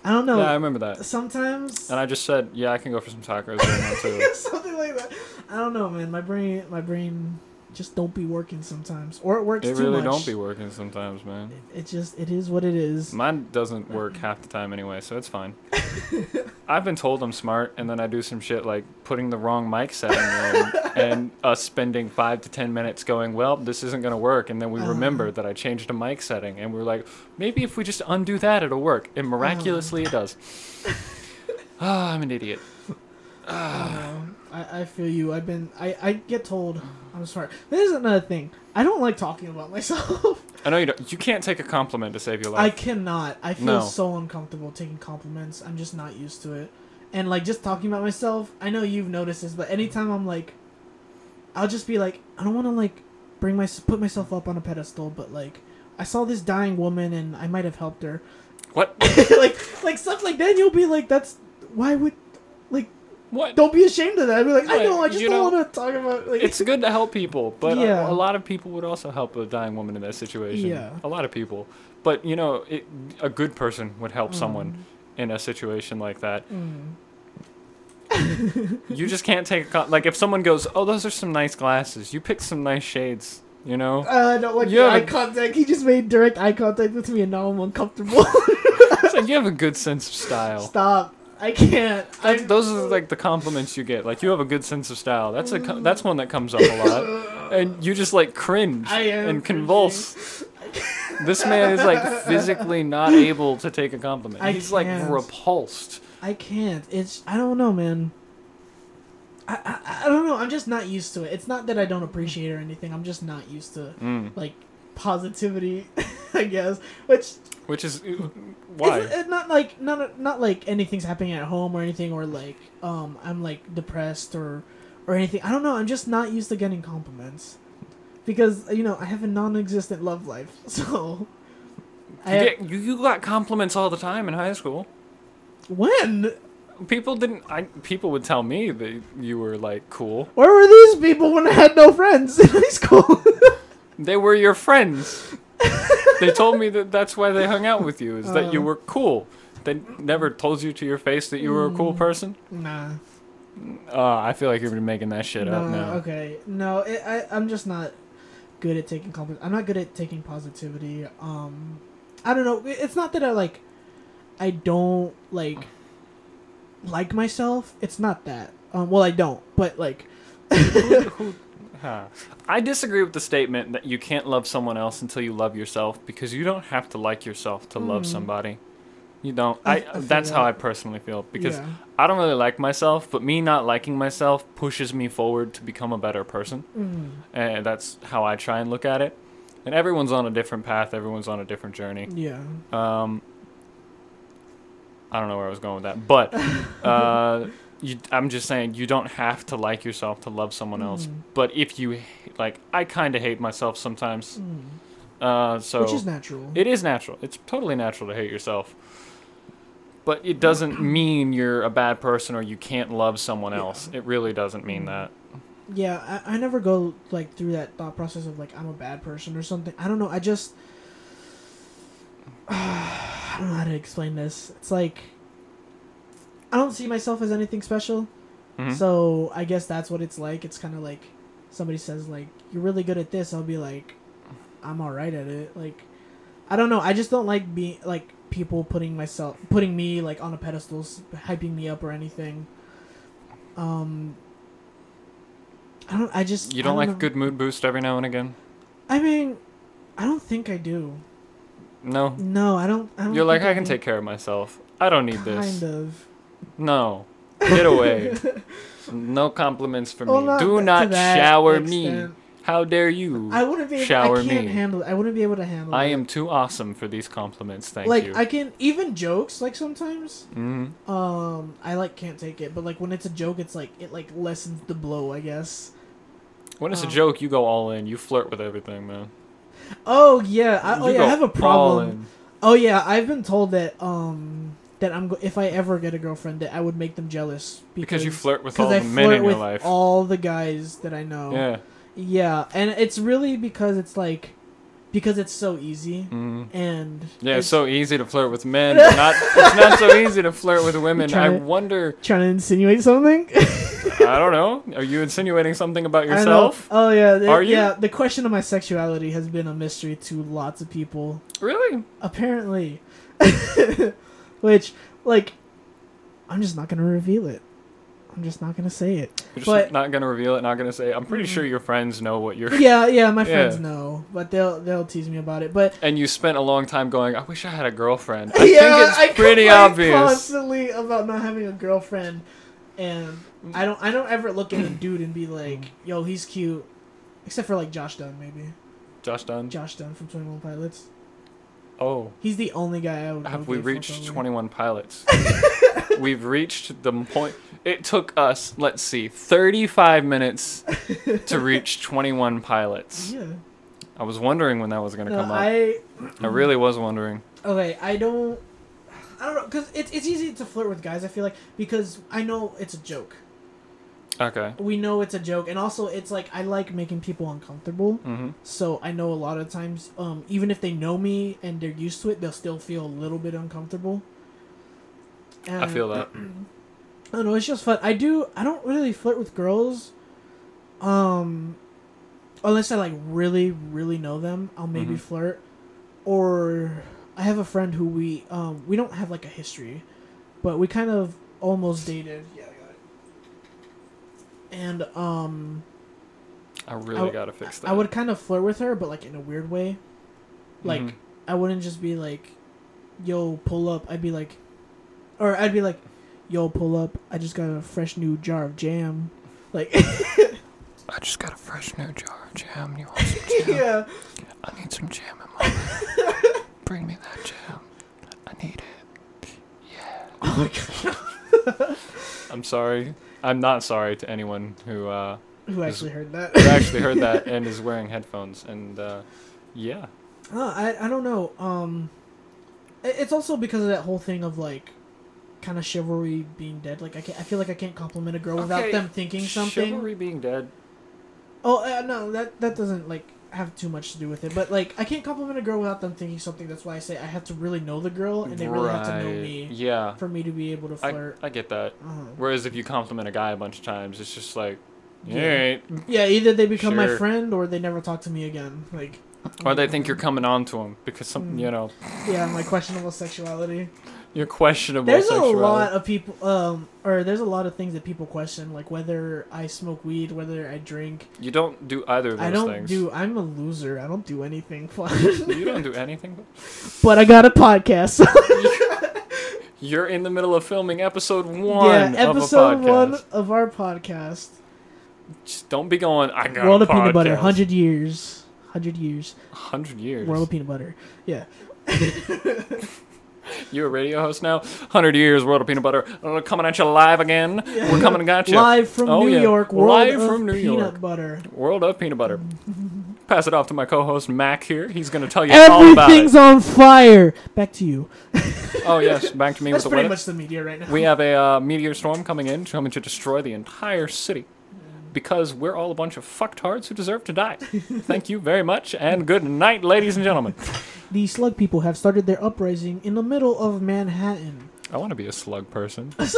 I don't know. Yeah, I remember that. Sometimes. And I just said, yeah, I can go for some tacos right now too. Something like that. I don't know, man. My brain, my brain just don't be working sometimes. Or it works it too really much. It really don't be working sometimes, man. It, it just, it is what it is. Mine doesn't work half the time anyway, so it's fine. I've been told I'm smart, and then I do some shit like putting the wrong mic setting in and us spending five to ten minutes going, well, this isn't going to work. And then we uh, remember that I changed a mic setting, and we're like, maybe if we just undo that, it'll work. And miraculously, uh, it does. Ah, oh, I'm an idiot. Uh, I, I feel you. I've been, I, I get told I'm smart. This is another thing. I don't like talking about myself. I know you don't. You can't take a compliment to save your life. I cannot. I feel no. so uncomfortable taking compliments. I'm just not used to it. And like just talking about myself, I know you've noticed this, but anytime I'm like, I'll just be like, I don't want to like bring my, put myself up on a pedestal, but like I saw this dying woman and I might have helped her. What? like, like stuff like that. You'll be like, that's why would, like, what? Don't be ashamed of that. I'd be like, like, I know, I just don't know, want to talk about... Like, it's good to help people, but yeah. a, a lot of people would also help a dying woman in that situation. Yeah. A lot of people. But, you know, it, a good person would help mm. someone in a situation like that. Mm. You just can't take a... Con- like, if someone goes, oh, those are some nice glasses. You picked some nice shades, you know? Uh, I don't like eye a- contact. He just made direct eye contact with me, and now I'm uncomfortable. It's like, you have a good sense of style. Stop. I can't. I, those are like the compliments you get. Like, you have a good sense of style. That's a that's one that comes up a lot. And you just like cringe and convulse. This man is like physically not able to take a compliment. I He's can't. like repulsed. I can't. It's I don't know, man. I, I I don't know. I'm just not used to it. It's not that I don't appreciate it or anything. I'm just not used to mm. like positivity, I guess. Which. Which is why it's, it's not like not not like anything's happening at home or anything, or like um I'm like depressed or or anything. I don't know. I'm just not used to getting compliments because you know I have a non-existent love life. So I you, get, have, you you got compliments all the time in high school. When people didn't, I people would tell me that you were like cool. Where were these people when I had no friends in high school? They were your friends. They told me that that's why they hung out with you, is that uh, you were cool. They never told you to your face that you were a cool person? Nah. Uh, I feel like you're making that shit nah, up now. Okay. No, it, I, I'm just not good at taking compliments. I'm not good at taking positivity. Um, I don't know. It's not that I, like, I don't, like, like myself. It's not that. Um, well, I don't, but, like... Huh. I disagree with the statement that you can't love someone else until you love yourself, because you don't have to like yourself to mm. love somebody. You don't. I, I, I that's that. how I personally feel, because yeah. I don't really like myself, but me not liking myself pushes me forward to become a better person. Mm. And that's how I try and look at it. And everyone's on a different path. Everyone's on a different journey. Yeah. Um. I don't know where I was going with that, but... Uh, You, I'm just saying, you don't have to like yourself to love someone mm. else. But if you, like, I kind of hate myself sometimes. Mm. Uh, so Which is natural. It is natural. It's totally natural to hate yourself. But it doesn't mean you're a bad person or you can't love someone yeah. else. It really doesn't mean that. Yeah, I, I never go, like, through that thought process of, like, I'm a bad person or something. I don't know. I just... Uh, I don't know how to explain this. It's like... I don't see myself as anything special, mm-hmm. so I guess that's what it's like. It's kind of like somebody says, like, you're really good at this. I'll be like, I'm all right at it. Like, I don't know. I just don't like being like people putting myself, putting me like on a pedestal, hyping me up or anything. Um, I don't. I just you don't, don't like know. a good mood boost every now and again. I mean, I don't think I do. No. No, I don't. I don't you're like I, I can do. take care of myself. I don't need kind this. Kind of. No, get away. No compliments for me. Well, not Do not shower extent. me. How dare you? I wouldn't be able, shower I can't me. handle it. I wouldn't be able to handle I it. I am too awesome for these compliments. Thank like, you. Like I can even jokes like sometimes. Mm-hmm. Um, I like can't take it, but like when it's a joke, it's like it like lessens the blow, I guess. When it's um, a joke, you go all in. You flirt with everything, man. Oh yeah. I, oh yeah. I have a problem. Oh yeah. I've been told that. Um. That I'm go- if I ever get a girlfriend, that I would make them jealous because, because you flirt with all the I men flirt in your with life, all the guys that I know. Yeah, yeah, and it's really because it's like because it's so easy. Mm. And yeah, it's so easy to flirt with men, but not it's not so easy to flirt with women. I to, wonder trying to insinuate something. I don't know. Are you insinuating something about yourself? Oh yeah. It, Are you? Yeah, the question of my sexuality has been a mystery to lots of people. Really? Apparently. Which, like, I'm just not going to reveal it. I'm just not going to say it. You're just but, not going to reveal it, not going to say it. I'm pretty mm-hmm. sure your friends know what you're... Yeah, yeah, my friends yeah. know. But they'll they'll tease me about it. But And you spent a long time going, I wish I had a girlfriend. I yeah, think it's I pretty obvious. I constantly about not having a girlfriend. And I don't I don't ever look at a dude and be like, yo, he's cute. Except for, like, Josh Dun, maybe. Josh Dun? Josh Dun from Twenty One Pilots. Oh. He's the only guy I would... Have we reached Twenty One Pilots? We've reached the point... It took us, let's see, thirty-five minutes to reach Twenty One Pilots. Yeah. I was wondering when that was going to no, come I, up. I really was wondering. Okay, I don't... I don't know, because it's it's easy to flirt with guys, I feel like, because I know it's a joke. Okay. We know it's a joke, and also it's like, I like making people uncomfortable, mm-hmm. so I know a lot of times, um, even if they know me and they're used to it, they'll still feel a little bit uncomfortable. And I feel that. I don't know, it's just fun. I do, I don't really flirt with girls, um, unless I, like, really, really know them, I'll maybe mm-hmm. flirt, or... I have a friend who we, um, we don't have, like, a history, but we kind of almost dated. Yeah, I got it. And, um... I really I w- gotta fix that. I would kind of flirt with her, but, like, in a weird way. Like, mm-hmm. I wouldn't just be like, yo, pull up. I'd be like... Or I'd be like, yo, pull up. I just got a fresh new jar of jam. Like... I just got a fresh new jar of jam. You want some jam? Yeah. I need some jam in my life. Bring me that jam. I need it. Yeah. Oh my god. I'm sorry. I'm not sorry to anyone who uh who actually is, heard that. Who actually heard that and is wearing headphones and uh yeah. Uh, I I don't know. Um it, it's also because of that whole thing of like kind of chivalry being dead. Like I can't, I feel like I can't compliment a girl okay. without them thinking something. Chivalry being dead. Oh, uh, no, that that doesn't like have too much to do with it, but like I can't compliment a girl without them thinking something. That's why I say I have to really know the girl and they right. really have to know me yeah for me to be able to flirt. I, I get that. Uh-huh. Whereas if you compliment a guy a bunch of times, it's just like yeah right. yeah either they become sure. my friend or they never talk to me again, like, or they think you're coming on to them because some mm. you know yeah my questionable sexuality. You're questionable. There's sexuality. a lot of people, um, or there's a lot of things that people question, like whether I smoke weed, whether I drink. You don't do either of those things. I don't things. do. I'm a loser. I don't do anything fun. You don't do anything. But I got a podcast. You're in the middle of filming episode one. Yeah, episode of a podcast. one of our podcast. Just don't be going. I got World a podcast. World of Peanut Butter, hundred years, hundred years, hundred years. World of Peanut Butter. Yeah. You're a radio host now. Hundred years, World of Peanut Butter. Uh, coming at you live again. Yeah. We're coming at you live from oh, New yeah. York. World live of from New Peanut York. Butter. World of Peanut Butter. Pass it off to my co-host Mac here. He's going to tell you all about it. Everything's on fire. Back to you. Oh yes, back to me. That's with the pretty weather. much the media right now. We have a uh, meteor storm coming in, coming to destroy the entire city, because we're all a bunch of fucktards who deserve to die. Thank you very much, and good night, ladies and gentlemen. The slug people have started their uprising in the middle of Manhattan. I want to be a slug person. That's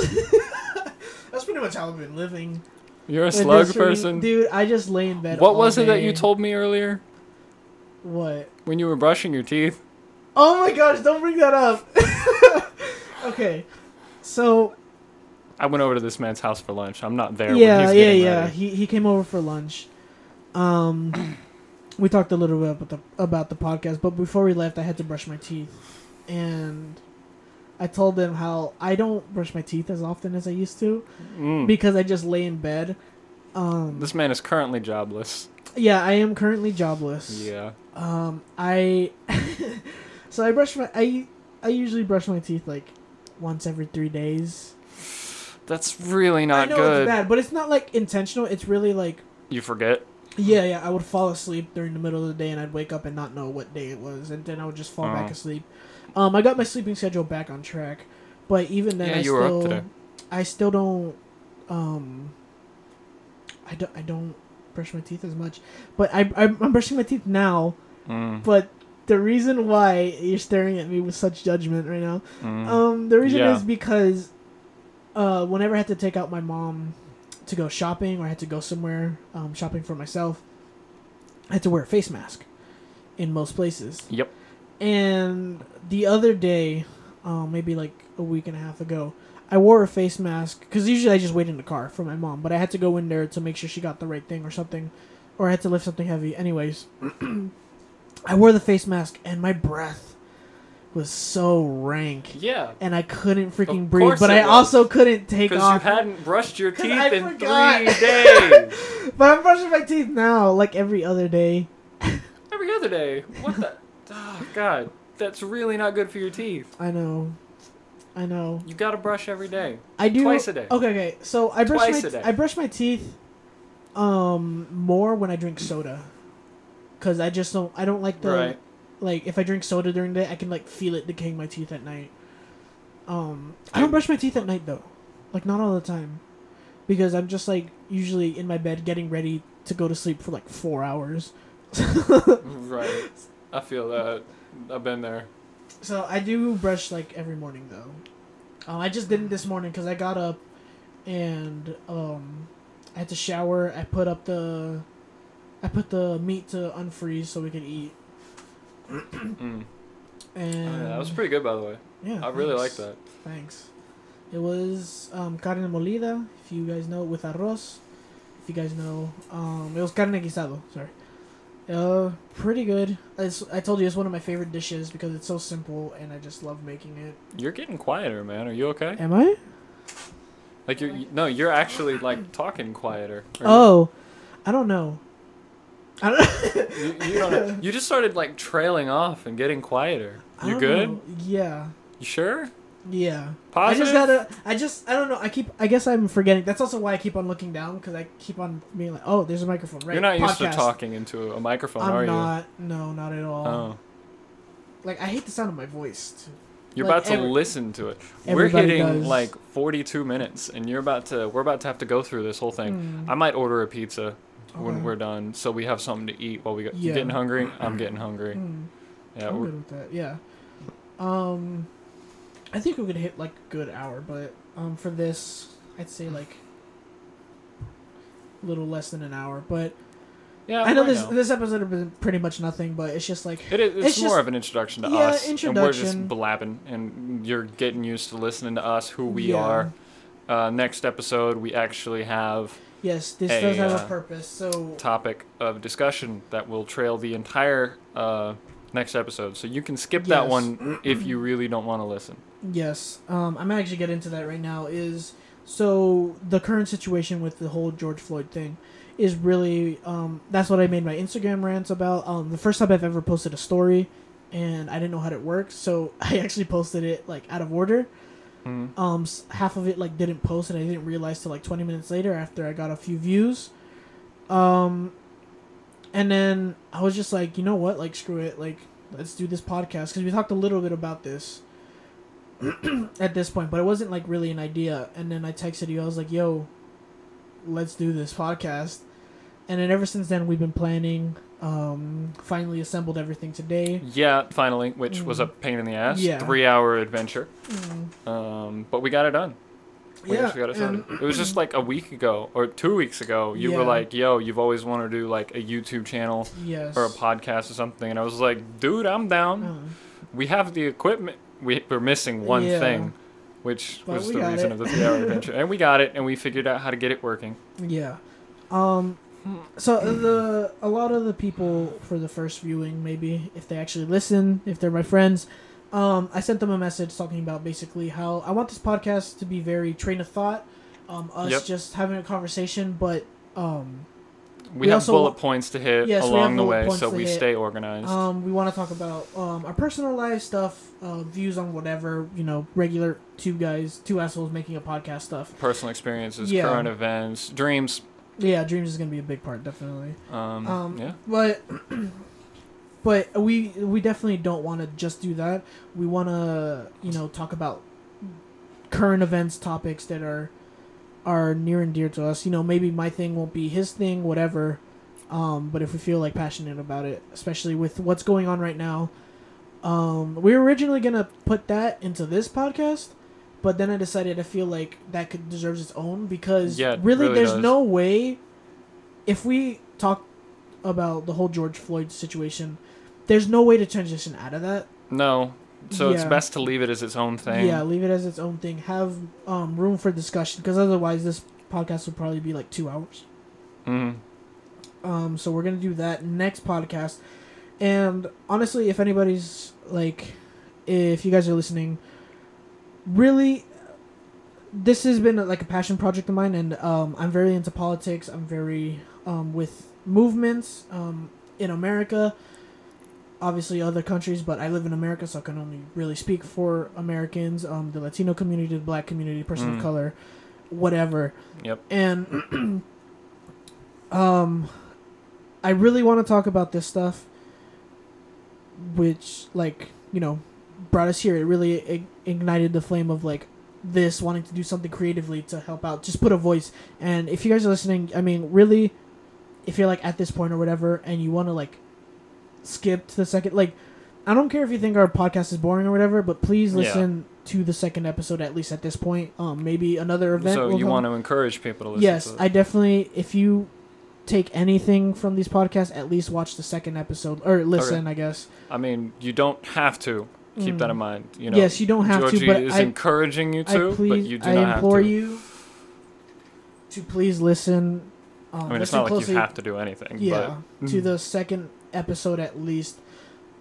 pretty much how I've been living. You're a slug person? Dude, I just lay in bed all day. What was it that you told me earlier? What? When you were brushing your teeth. Oh my gosh, don't bring that up. Okay, so... I went over to this man's house for lunch. I'm not there. Yeah, when he's yeah, yeah. Ready. He he came over for lunch. Um, we talked a little bit about the about the podcast, but before we left, I had to brush my teeth, and I told him how I don't brush my teeth as often as I used to mm. because I just lay in bed. Um, this man is currently jobless. Yeah, I am currently jobless. Yeah. Um, I so I brush my I I usually brush my teeth like once every three days. That's really not good. I know good. It's bad, but it's not, like, intentional. It's really, like... You forget? Yeah, yeah. I would fall asleep during the middle of the day, and I'd wake up and not know what day it was, and then I would just fall oh. back asleep. Um, I got my sleeping schedule back on track, but even then, yeah, I you still... were up today. I still don't... Um, I, do, I don't brush my teeth as much, but I, I'm brushing my teeth now, Mm. But the reason why you're staring at me with such judgment right now, mm. um, the reason yeah. is because uh, whenever I had to take out my mom to go shopping or I had to go somewhere um, shopping for myself, I had to wear a face mask in most places. Yep. And the other day, um, maybe like a week and a half ago, I wore a face mask because usually I just wait in the car for my mom, but I had to go in there to make sure she got the right thing or something, or I had to lift something heavy. Anyways, I wore the face mask and my breath was so rank. Yeah. And I couldn't freaking breathe, but I was. also couldn't take off. Because you hadn't brushed your teeth I in forgot. three days. But I'm brushing my teeth now, like every other day. Every other day? What the? Oh, God. That's really not good for your teeth. I know. I know. You gotta brush every day. I do. Twice a day. Okay, okay. So I brush Twice my t- I brush my teeth um more when I drink soda. Cuz I just don't I don't like the right. like if I drink soda during the day, I can like feel it decaying my teeth at night. Um I don't brush my teeth at night though. Like not all the time. Because I'm just like usually in my bed getting ready to go to sleep for like four hours. Right. I feel that. I've been there. So I do brush like every morning though. Um, I just didn't this morning because I got up and um, I had to shower. I put up the, I put the meat to unfreeze so we could eat. mm. And oh, yeah, that was pretty good, by the way. Yeah, I thanks. really like that. Thanks. It was um, carne molida, if you guys know, with arroz. If you guys know, um, it was carne guisado. Sorry. Uh, pretty good. It's, I told you it's one of my favorite dishes because it's so simple and I just love making it. You're getting quieter, man. Are you okay? Am I? Like you're you, no, you're actually like talking quieter. Right? Oh, I don't know. I don't. you, you, don't you just started like trailing off and getting quieter. You good? Know. Yeah. You sure? Yeah. Positive? I just gotta. I just. I don't know. I keep. I guess I'm forgetting. That's also why I keep on looking down because I keep on being like, "Oh, there's a microphone." Right. You're not Podcast. used to talking into a microphone, I'm are not, you? No, not at all. Oh. Like I hate the sound of my voice. Too. You're like, about to every, listen to it. We're hitting does. like forty-two minutes, and you're about to. We're about to have to go through this whole thing. Mm. I might order a pizza okay. when we're done, so we have something to eat while we go. Yeah. You getting hungry? I'm getting hungry. Mm. Yeah. I'm we're, good with that. Yeah. Um. I think we could hit like a good hour, but um, for this, I'd say like a little less than an hour. But yeah, I know I this know. this episode has been pretty much nothing, but it's just like it is, it's, it's more just, of an introduction to yeah, us, introduction. and we're just blabbing, and you're getting used to listening to us, who we yeah. are. Uh, next episode, we actually have yes, this a, does have uh, a purpose. So topic of discussion that will trail the entire uh, next episode, so you can skip yes. that one if you really don't want to listen. Yes, um, I'm actually getting into that right now. Is so the current situation with the whole George Floyd thing is really um, that's what I made my Instagram rants about. Um, the first time I've ever posted a story, and I didn't know how it worked, so I actually posted it like out of order. Mm. Um, half of it like didn't post, and I didn't realize till like twenty minutes later after I got a few views. Um, and then I was just like, you know what, like screw it, like let's do this podcast because we talked a little bit about this. At this point, but it wasn't like really an idea. And then I texted you, I was like, yo, let's do this podcast. And then ever since then we've been planning, um finally assembled everything today. Yeah, finally, which mm. was a pain in the ass. Yeah. Three hour adventure. mm. Um but we got it done. We yeah, actually got it started. It was just like a week ago or two weeks ago you yeah. were like, yo, you've always wanted to do like a YouTube channel yes. or a podcast or something, and I was like, dude, I'm down. uh. We have the equipment. We, we're missing one yeah. thing, which but was the reason it. of the three-hour adventure. And we got it, and we figured out how to get it working. Yeah. Um. So the a lot of the people for the first viewing, maybe, if they actually listen, if they're my friends, um, I sent them a message talking about basically how I want this podcast to be very train of thought, um, us yep. just having a conversation, but... um. We, we have also, bullet points to hit yes, along the way, so we hit. stay organized. Um, we want to talk about um, our personal life stuff, uh, views on whatever, you know, regular two guys, two assholes making a podcast stuff. Personal experiences, yeah. current events, dreams. Yeah, dreams is going to be a big part, definitely. Um, um, yeah. But but we we definitely don't want to just do that. We want to, you know, talk about current events, topics that are... are near and dear to us. You know, maybe my thing won't be his thing, whatever. Um, but if we feel like passionate about it, especially with what's going on right now, um, we were originally going to put that into this podcast, but then I decided I feel like that could deserves its own because yeah, really, really there's does. no way if we talk about the whole George Floyd situation, there's no way to transition out of that. No. So yeah. It's best to leave it as its own thing. Yeah, leave it as its own thing. Have um, room for discussion because otherwise this podcast would probably be like two hours. Mm-hmm. Um, so we're going to do that next podcast. And honestly, if anybody's like, if you guys are listening, really, this has been like a passion project of mine. And um, I'm very into politics. I'm very um, with movements um, in America, obviously other countries, but I live in America, so I can only really speak for Americans, um, the Latino community, the black community, person mm. of color, whatever. Yep. And um, I really want to talk about this stuff, which, like, you know, brought us here. It really ig- ignited the flame of, like, this, wanting to do something creatively to help out, just put a voice. And if you guys are listening, I mean, really, if you're, like, at this point or whatever, and you want to, like, skip to the second, like, I don't care if you think our podcast is boring or whatever, but please listen yeah. to the second episode, at least at this point. Um, maybe another event. So you come. want to encourage people to listen yes, to Yes, I definitely, if you take anything from these podcasts, at least watch the second episode, or listen, okay. I guess. I mean, you don't have to. Keep mm. that in mind. You know, yes, you don't have Georgie to, but is I, encouraging you to, please, but you do I not implore have to. you to please listen. Um, I mean, it's not closely. like you have to do anything. Yeah, but, to mm. the second episode at least,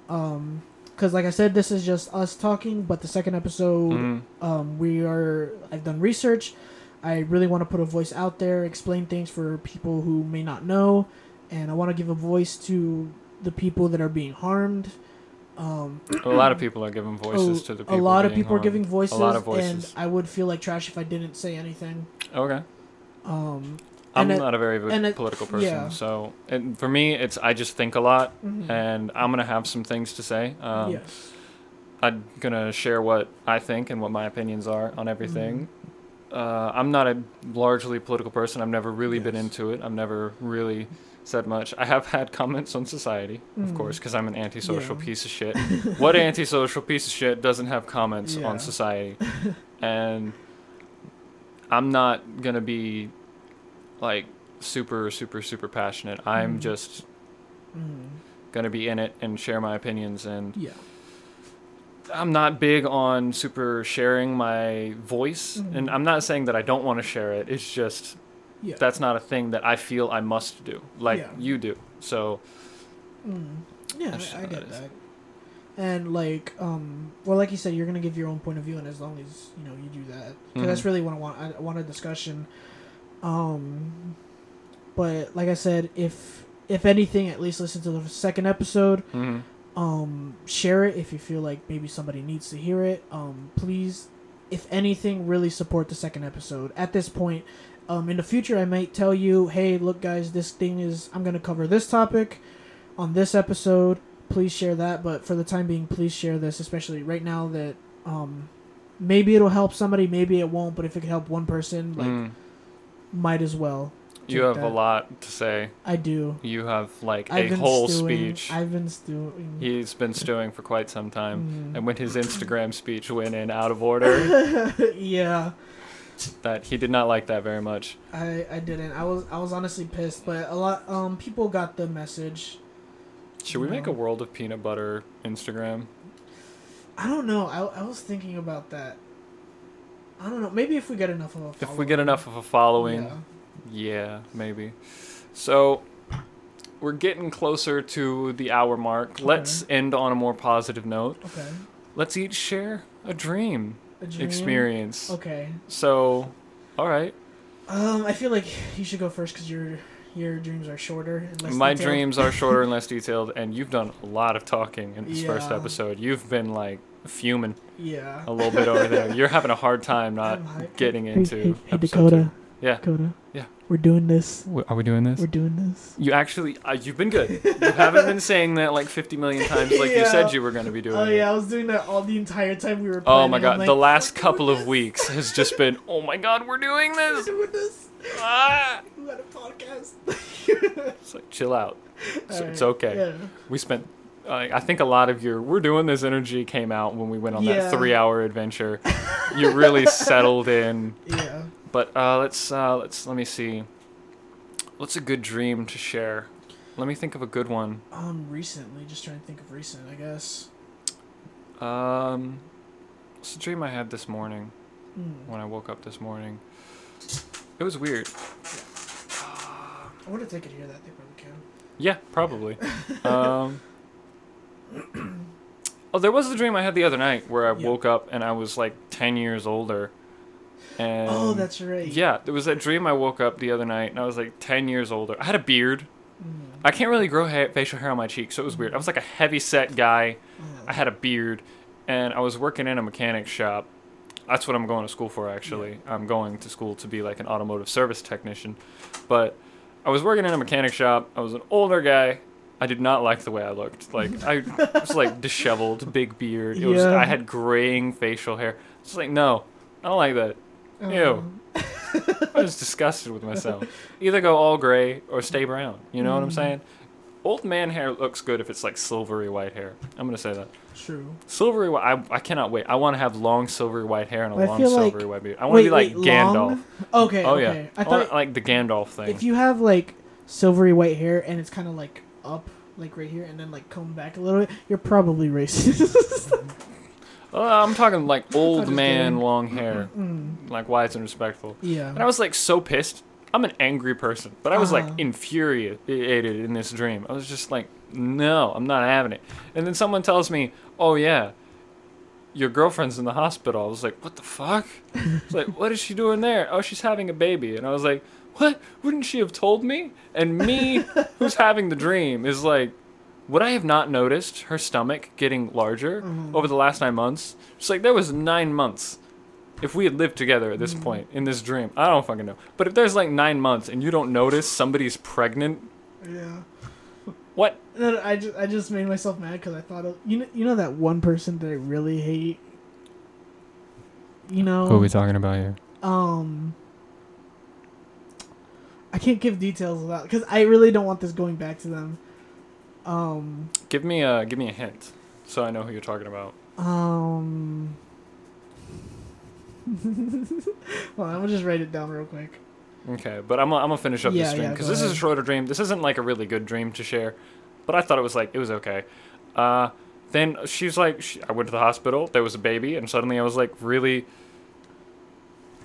um because like I said, this is just us talking, but the second episode mm-hmm. um we are I've done research. I really want to put a voice out there, explain things for people who may not know, and I want to give a voice to the people that are being harmed. Um a lot of people are giving voices a, to the people a lot of people harmed. are giving voices, a lot of voices, and I would feel like trash if I didn't say anything. okay um I'm it, not a very it, political person, yeah. so and for me, it's I just think a lot, mm-hmm. and I'm going to have some things to say. Um, yes. I'm going to share what I think and what my opinions are on everything. Mm-hmm. Uh, I'm not a largely political person. I've never really yes. been into it. I've never really said much. I have had comments on society, mm-hmm. of course, because I'm an antisocial yeah. piece of shit. What antisocial piece of shit doesn't have comments yeah. on society? And I'm not going to be like super super super passionate. I'm mm. just mm. gonna be in it and share my opinions, and yeah I'm not big on super sharing my voice, mm. and I'm not saying that I don't want to share it. It's just yeah. that's not a thing that I feel I must do, like yeah. you do. So mm. yeah I, I get that. And like um well like you said, you're gonna give your own point of view, and as long as you know you do that, because mm. that's really what I want. I want a discussion. Um, but like I said, if, if anything, at least listen to the second episode, mm-hmm. um, share it if you feel like maybe somebody needs to hear it. Um, please, if anything, really support the second episode at this point. Um, in the future, I might tell you, hey, look guys, this thing is, I'm going to cover this topic on this episode. Please share that. But for the time being, please share this, especially right now that, um, maybe it'll help somebody, maybe it won't, but if it could help one person, like, mm. might as well. You have that. a lot to say. I do. You have like I've a whole stewing. speech. I've been stewing. He's been stewing for quite some time. Mm. And when his Instagram speech went in out of order. yeah. That he did not like that very much. I, I didn't. I was I was honestly pissed, but a lot um people got the message. Should we know. make a World of Peanut Butter Instagram? I don't know. I I was thinking about that. I don't know. Maybe if we get enough of a following. If we get enough of a following, yeah. yeah, maybe. So we're getting closer to the hour mark. Okay. Let's end on a more positive note. Okay. Let's each share a dream, a dream? experience. Okay. So, all right. Um, I feel like you should go first because your your dreams are shorter. And less My detailed. dreams are shorter and less detailed, and you've done a lot of talking in this yeah. first episode. You've been like. fuming yeah a little bit over there. You're having a hard time not getting into hey, hey, hey Dakota two. yeah Dakota yeah we're doing this are we doing this we're doing this you actually uh, you've been good. You haven't been saying that like fifty million times like yeah. you said you were going to be doing. Oh yeah it. I was doing that all the entire time we were planning. oh my god like, the last couple of weeks has just been oh my god we're doing this, we're doing this. Ah. you had a podcast. It's like, chill out. It's, right. It's okay. Yeah. We spent, uh, I think a lot of your, we're doing this energy came out when we went on yeah. that three hour adventure. You really settled in. Yeah. But uh, let's, uh, let's, let me see. What's a good dream to share? Let me think of a good one. Um, recently, just trying to think of recent, I guess. Um, it's a dream I had this morning. Mm. When I woke up this morning. It was weird. I wonder if they could hear that. They probably can. Yeah, probably. um, oh, there was a dream I had the other night where I yep. woke up and I was like ten years older. And oh, that's right. Yeah, there was that dream I woke up the other night and I was like ten years older. I had a beard. Mm. I can't really grow ha- facial hair on my cheeks, so it was mm. weird. I was like a heavy set guy. Mm. I had a beard and I was working in a mechanic shop. That's what I'm going to school for, actually. Yeah. I'm going to school to be, like, an automotive service technician. But I was working in a mechanic shop. I was an older guy. I did not like the way I looked. Like, I was, like, disheveled, big beard. It yeah. was, I had graying facial hair. It's like, no, I don't like that. Um. Ew. I was disgusted with myself. Either go all gray or stay brown. You know mm. what I'm saying? Old man hair looks good if it's like silvery white hair. I'm going to say that. True. Silvery white. I, I cannot wait. I want to have long silvery white hair and a but long silvery like, white beard. I want to be like wait, Gandalf. Long? Okay. Oh, okay. Yeah. I thought I like the Gandalf thing. If you have like silvery white hair and it's kind of like up, like right here, and then like combed back a little bit, you're probably racist. uh, I'm talking like old man long hair. Mm-hmm. Like why it's unrespectful. Yeah. And I was like so pissed. I'm an angry person, but I was, uh-huh. like, infuriated in this dream. I was just like, no, I'm not having it. And then someone tells me, oh, yeah, your girlfriend's in the hospital. I was like, what the fuck? It's like, what is she doing there? Oh, she's having a baby. And I was like, what? Wouldn't she have told me? And me, who's having the dream, is like, would I have not noticed her stomach getting larger mm-hmm. over the last nine months? She's like, there was nine months. If we had lived together at this point in this dream, I don't fucking know. But if there's like nine months and you don't notice somebody's pregnant, yeah, what? No, no, I just I just made myself mad because I thought of you know you know that one person that I really hate. You know who are we talking about here? Um, I can't give details about because I really don't want this going back to them. Um, give me a give me a hint so I know who you're talking about. Um. Well, I'm gonna just write it down real quick. Okay, but I'm I'm gonna finish up yeah, this dream because yeah, this ahead. is a shorter dream. This isn't like a really good dream to share, but I thought it was like it was okay. Uh, then she's like, she, I went to the hospital. There was a baby, and suddenly I was like, really.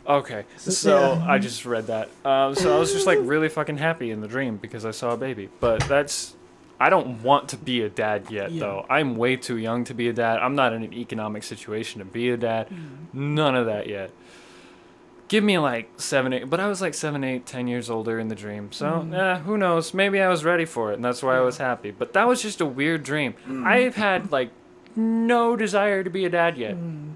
Okay, so, so yeah. I just read that. Um, so I was just like really fucking happy in the dream because I saw a baby. But that's I don't want to be a dad yet, yeah. though. I'm way too young to be a dad. I'm not in an economic situation to be a dad. Mm. None of that yet. Give me like seven, eight. But I was like seven, eight, ten years older in the dream. So, mm. eh, who knows? Maybe I was ready for it, and that's why yeah. I was happy. But that was just a weird dream. Mm. I've had like no desire to be a dad yet. Mm.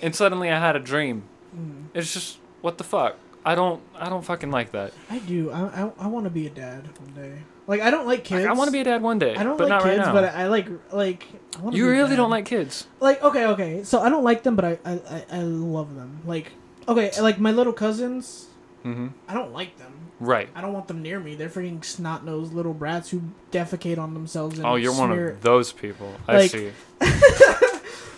And suddenly I had a dream. Mm. It's just, what the fuck? I don't I don't fucking like that. I do. I I, I want to be a dad one day. Like, I don't like kids. Like, I want to be a dad one day. I don't but like kids, right but I, I like, like, I want to You be really a dad. Don't like kids. Like, okay, okay. So I don't like them, but I, I, I love them. Like, okay, like my little cousins, mm-hmm. I don't like them. Right. I don't want them near me. They're freaking snot-nosed little brats who defecate on themselves. And oh, you're smear. One of those people. I like, see.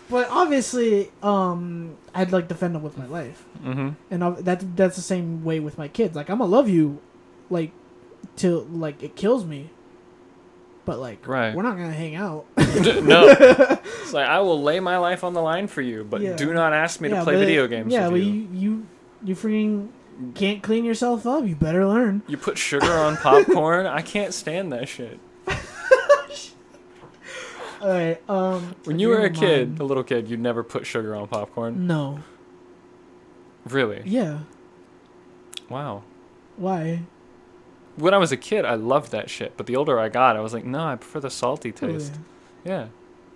But obviously, um, I'd like defend them with my life. Mm-hmm. And that, that's the same way with my kids. Like, I'm going to love you, like, till like it kills me, but like right. we're not gonna hang out. No, it's like I will lay my life on the line for you, but yeah. do not ask me yeah, to play video games. Yeah, with but you. you you you freaking can't clean yourself up. You better learn. You put sugar on popcorn. I can't stand that shit. All right. Um, when you were a kid, mind. a little kid, you never put sugar on popcorn. No. Really? Yeah. Wow. Why? When I was a kid, I loved that shit. But the older I got, I was like, no, I prefer the salty taste. Oh, yeah. yeah.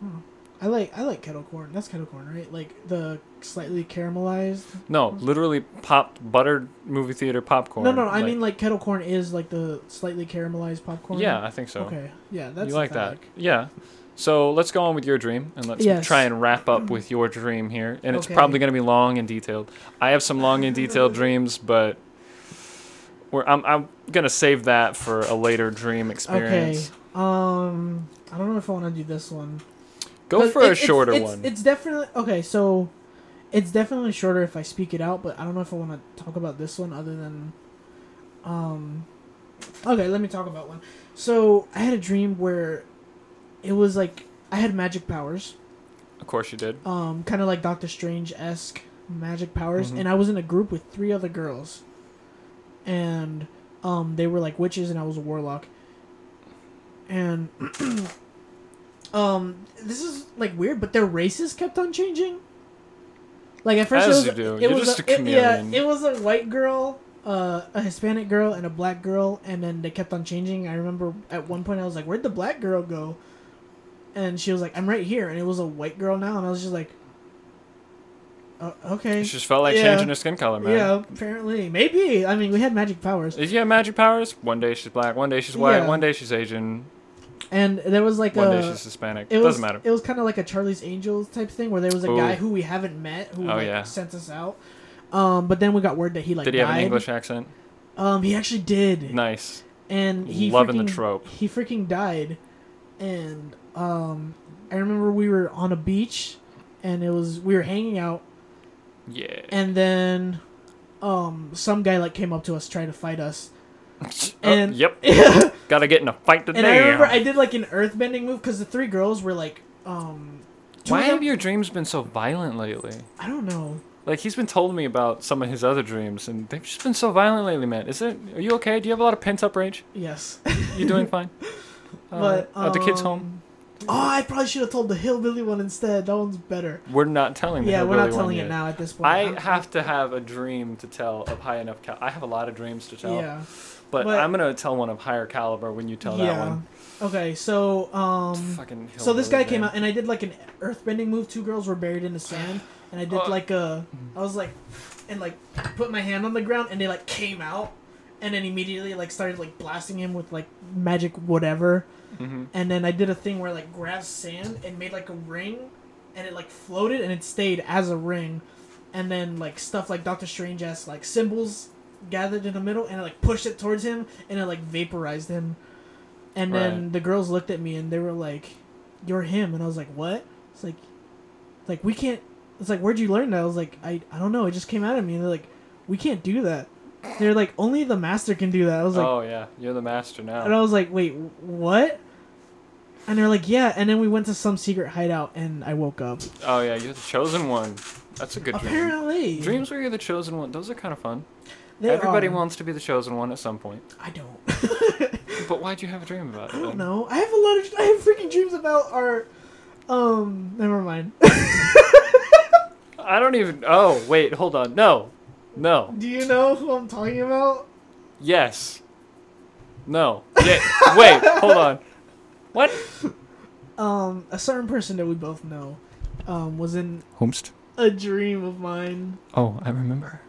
Oh. I like I like kettle corn. That's kettle corn, right? Like the slightly caramelized. No, literally popped buttered movie theater popcorn. No, no, like, I mean like kettle corn is like the slightly caramelized popcorn. Yeah, I think so. Okay. Yeah, that's you like that. Like. Yeah. So let's go on with your dream and let's yes. try and wrap up with your dream here. And it's okay. probably going to be long and detailed. I have some long and detailed dreams, but We're, I'm I'm gonna save that for a later dream experience. Okay. Um, I don't know if I want to do this one. Go for it, a shorter it's, it's, one. It's definitely okay. So, it's definitely shorter if I speak it out. But I don't know if I want to talk about this one other than, um, okay. Let me talk about one. So I had a dream where it was like I had magic powers. Of course you did. Um, kind of like Doctor Strange-esque magic powers, mm-hmm. and I was in a group with three other girls, and um, they were like witches, and I was a warlock. And um, this is like weird, but their races kept on changing. Like at first, as it was, you do. It You're was just a, a it, yeah, it was a white girl, uh, a Hispanic girl, and a black girl, and then they kept on changing. I remember at one point I was like, "Where'd the black girl go?" And she was like, "I'm right here," and it was a white girl now, and I was just like, oh, "Okay." She just felt like yeah. changing her skin color, man. Yeah, apparently, maybe. I mean, we had magic powers. Did you have magic powers? One day she's black, one day she's white, yeah. one day she's Asian. And there was like one a... One day she's Hispanic. It was, doesn't matter. It was kind of like a Charlie's Angels type thing where there was a Ooh. guy who we haven't met who oh, like, yeah. sent us out. Um, but then we got word that he like died. Did he died. have an English accent? Um, he actually did. Nice. And he Loving freaking, the trope. He freaking died. And um, I remember we were on a beach and it was we were hanging out. Yeah. And then um, some guy like came up to us trying to fight us. And oh, yep. Gotta get in a fight today. And I remember I did like an earthbending move because the three girls were like, um... Why have your dreams been so violent lately? I don't know. Like, he's been telling me about some of his other dreams, and they've just been so violent lately, man. Is it... Are you okay? Do you have a lot of pent-up rage? Yes. You doing fine? Uh, but, um, are the kids home? Oh, I probably should have told the hillbilly one instead. That one's better. We're not telling the yeah, hillbilly one Yeah, we're not telling it yet. Now at this point. I I'm have sorry. to have a dream to tell of high enough... Cal- I have a lot of dreams to tell. Yeah. But, but I'm going to tell one of higher caliber when you tell yeah. that one. Okay, so... um, Fucking so this guy man. came out, and I did like an earthbending move. Two girls were buried in the sand, and I did uh, like a... I was like... And like put my hand on the ground, and they like came out, and then immediately like started like blasting him with like magic whatever. Mm-hmm. And then I did a thing where I like grabbed sand and made like a ring, and it like floated, and it stayed as a ring. And then like stuff like Doctor Strange-esque like symbols... gathered in the middle, and I like pushed it towards him, and it like vaporized him. And right. then the girls looked at me, and they were like, "You're him," and I was like, "What?" It's like, like we can't. It's like, where'd you learn that? I was like, I I don't know. It just came out of me. And they're like, "We can't do that." They're like, "Only the master can do that." I was like, "Oh yeah, you're the master now." And I was like, "Wait, what?" And they're like, "Yeah." And then we went to some secret hideout, and I woke up. Oh yeah, you're the chosen one. That's a good dream. Apparently, dreams where you're the chosen one. Those are kind of fun. They Everybody are. wants to be the chosen one at some point. I don't. But why'd you have a dream about it? I don't then? know. I have a lot of... I have freaking dreams about our... Um, never mind. I don't even... Oh, wait. Hold on. No. No. Do you know who I'm talking about? Yes. No. Yeah. Wait. Hold on. What? Um, a certain person that we both know um, was in... Homest? A dream of mine. Oh, I remember.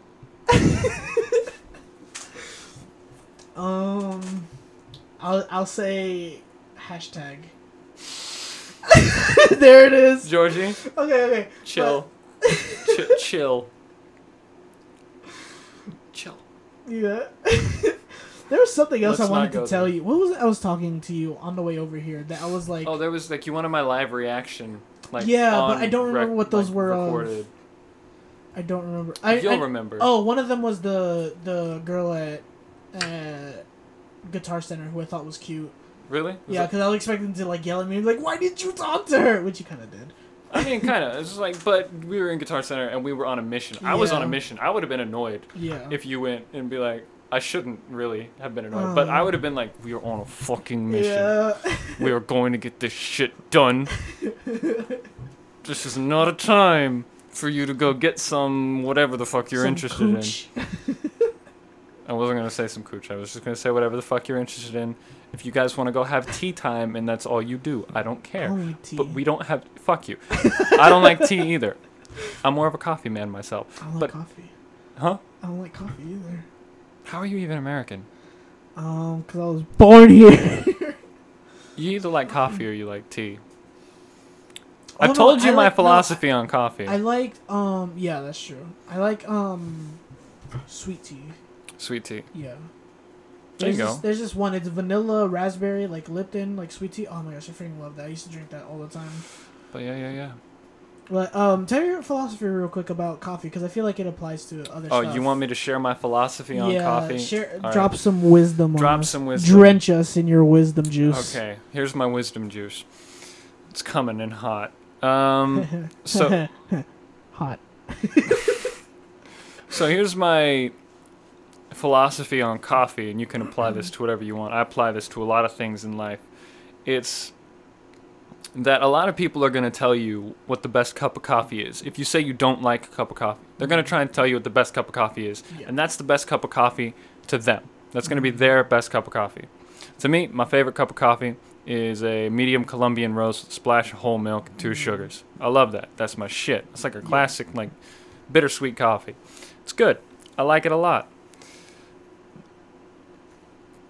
Um, I'll I'll say hashtag. There it is. Georgie. Okay, okay. Chill. But... Ch- chill. Chill. Yeah. There was something else Let's I wanted to tell there. you. What was it? I was talking to you on the way over here that I was like. Oh, there was like you wanted my live reaction. Like yeah, but I don't remember rec- what those like were. Recorded. I don't remember. I, You'll I, remember. Oh, one of them was the the girl at. Uh, Guitar Center, who I thought was cute. Really? Was yeah, because I was expecting to like yell at me, like, "Why did you talk to her?" Which you kind of did. I mean, kind of. It's like, but we were in Guitar Center and we were on a mission. Yeah. I was on a mission. I would have been annoyed. Yeah. If you went and be like, I shouldn't really have been annoyed, um, but I would have been like, "We are on a fucking mission. Yeah. We are going to get this shit done. This is not a time for you to go get some whatever the fuck you're some interested cooch. in." I wasn't going to say some cooch. I was just going to say whatever the fuck you're interested in. If you guys want to go have tea time and that's all you do, I don't care. I don't like tea. But we don't have... Fuck you. I don't like tea either. I'm more of a coffee man myself. I don't but, like coffee. Huh? I don't like coffee either. How are you even American? Um, because I was born here. You either like coffee or you like tea. I oh, told no, you I my like, philosophy no, on coffee. I like... um. Yeah, that's true. I like um, sweet tea. Sweet tea. Yeah. There you go. This, there's this one. It's vanilla, raspberry, like Lipton, like sweet tea. Oh my gosh, I freaking love that. I used to drink that all the time. But yeah, yeah, yeah. But um, tell your philosophy real quick about coffee, because I feel like it applies to other oh, stuff. Oh, you want me to share my philosophy on yeah, coffee? Share, drop right. some wisdom drop on us. some wisdom. Drench us in your wisdom juice. Okay, here's my wisdom juice. It's coming in hot. Um, so hot. So here's my philosophy on coffee, and you can apply this to whatever you want. I apply this to a lot of things in life. It's that a lot of people are going to tell you what the best cup of coffee is. If you say you don't like a cup of coffee, they're going to try and tell you what the best cup of coffee is. Yeah. And that's the best cup of coffee to them. That's going to be their best cup of coffee. To me, my favorite cup of coffee is a medium Colombian roast, splash of whole milk, two sugars. I love that. That's my shit. It's like a classic, like, bittersweet coffee. It's good. I like it a lot.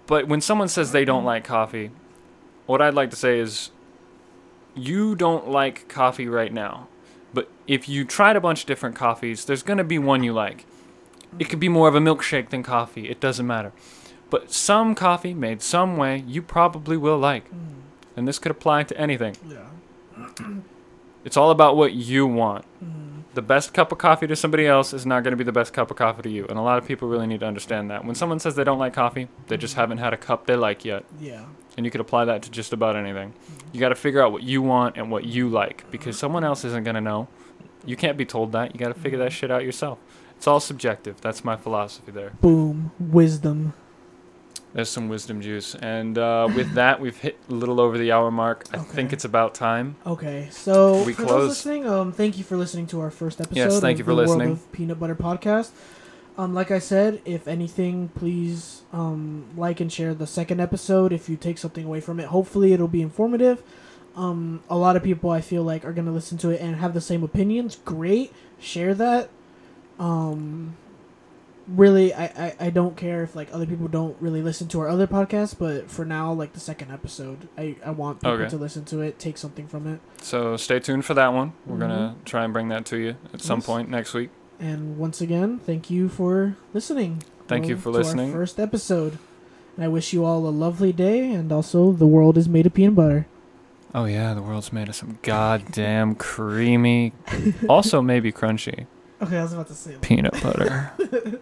But when someone says they don't like coffee, what I'd like to say is, you don't like coffee right now, but if you tried a bunch of different coffees, there's going to be one you like. It could be more of a milkshake than coffee. It doesn't matter. But some coffee made some way you probably will like. Mm. And this could apply to anything. Yeah. It's all about what you want. Mm. The best cup of coffee to somebody else is not going to be the best cup of coffee to you. And a lot of people really need to understand that. When someone says they don't like coffee, they just haven't had a cup they like yet. Yeah. And you could apply that to just about anything. You got to figure out what you want and what you like, because someone else isn't going to know. You can't be told that. You got to figure that shit out yourself. It's all subjective. That's my philosophy there. Boom. Wisdom. There's some wisdom juice. And uh, with that, we've hit a little over the hour mark. I okay. think it's about time. Okay. So we for close. Those listening, um, thank you for listening to our first episode yes, thank of you for the listening. World of Peanut Butter Podcast. Um, like I said, if anything, please um, like and share the second episode if you take something away from it. Hopefully it'll be informative. Um, a lot of people, I feel like, are going to listen to it and have the same opinions. Great. Share that. Um, really, I, I, I don't care if, like, other people don't really listen to our other podcasts, but for now, like, the second episode, I, I want people okay. to listen to it, take something from it. So stay tuned for that one. We're mm-hmm. going to try and bring that to you at yes. some point next week. And once again, thank you for listening. Thank um, you for listening. Our first episode. And I wish you all a lovely day. And also, the world is made of peanut butter. Oh, yeah. The world's made of some goddamn creamy, also maybe crunchy. Okay, I was about to say that. Peanut butter.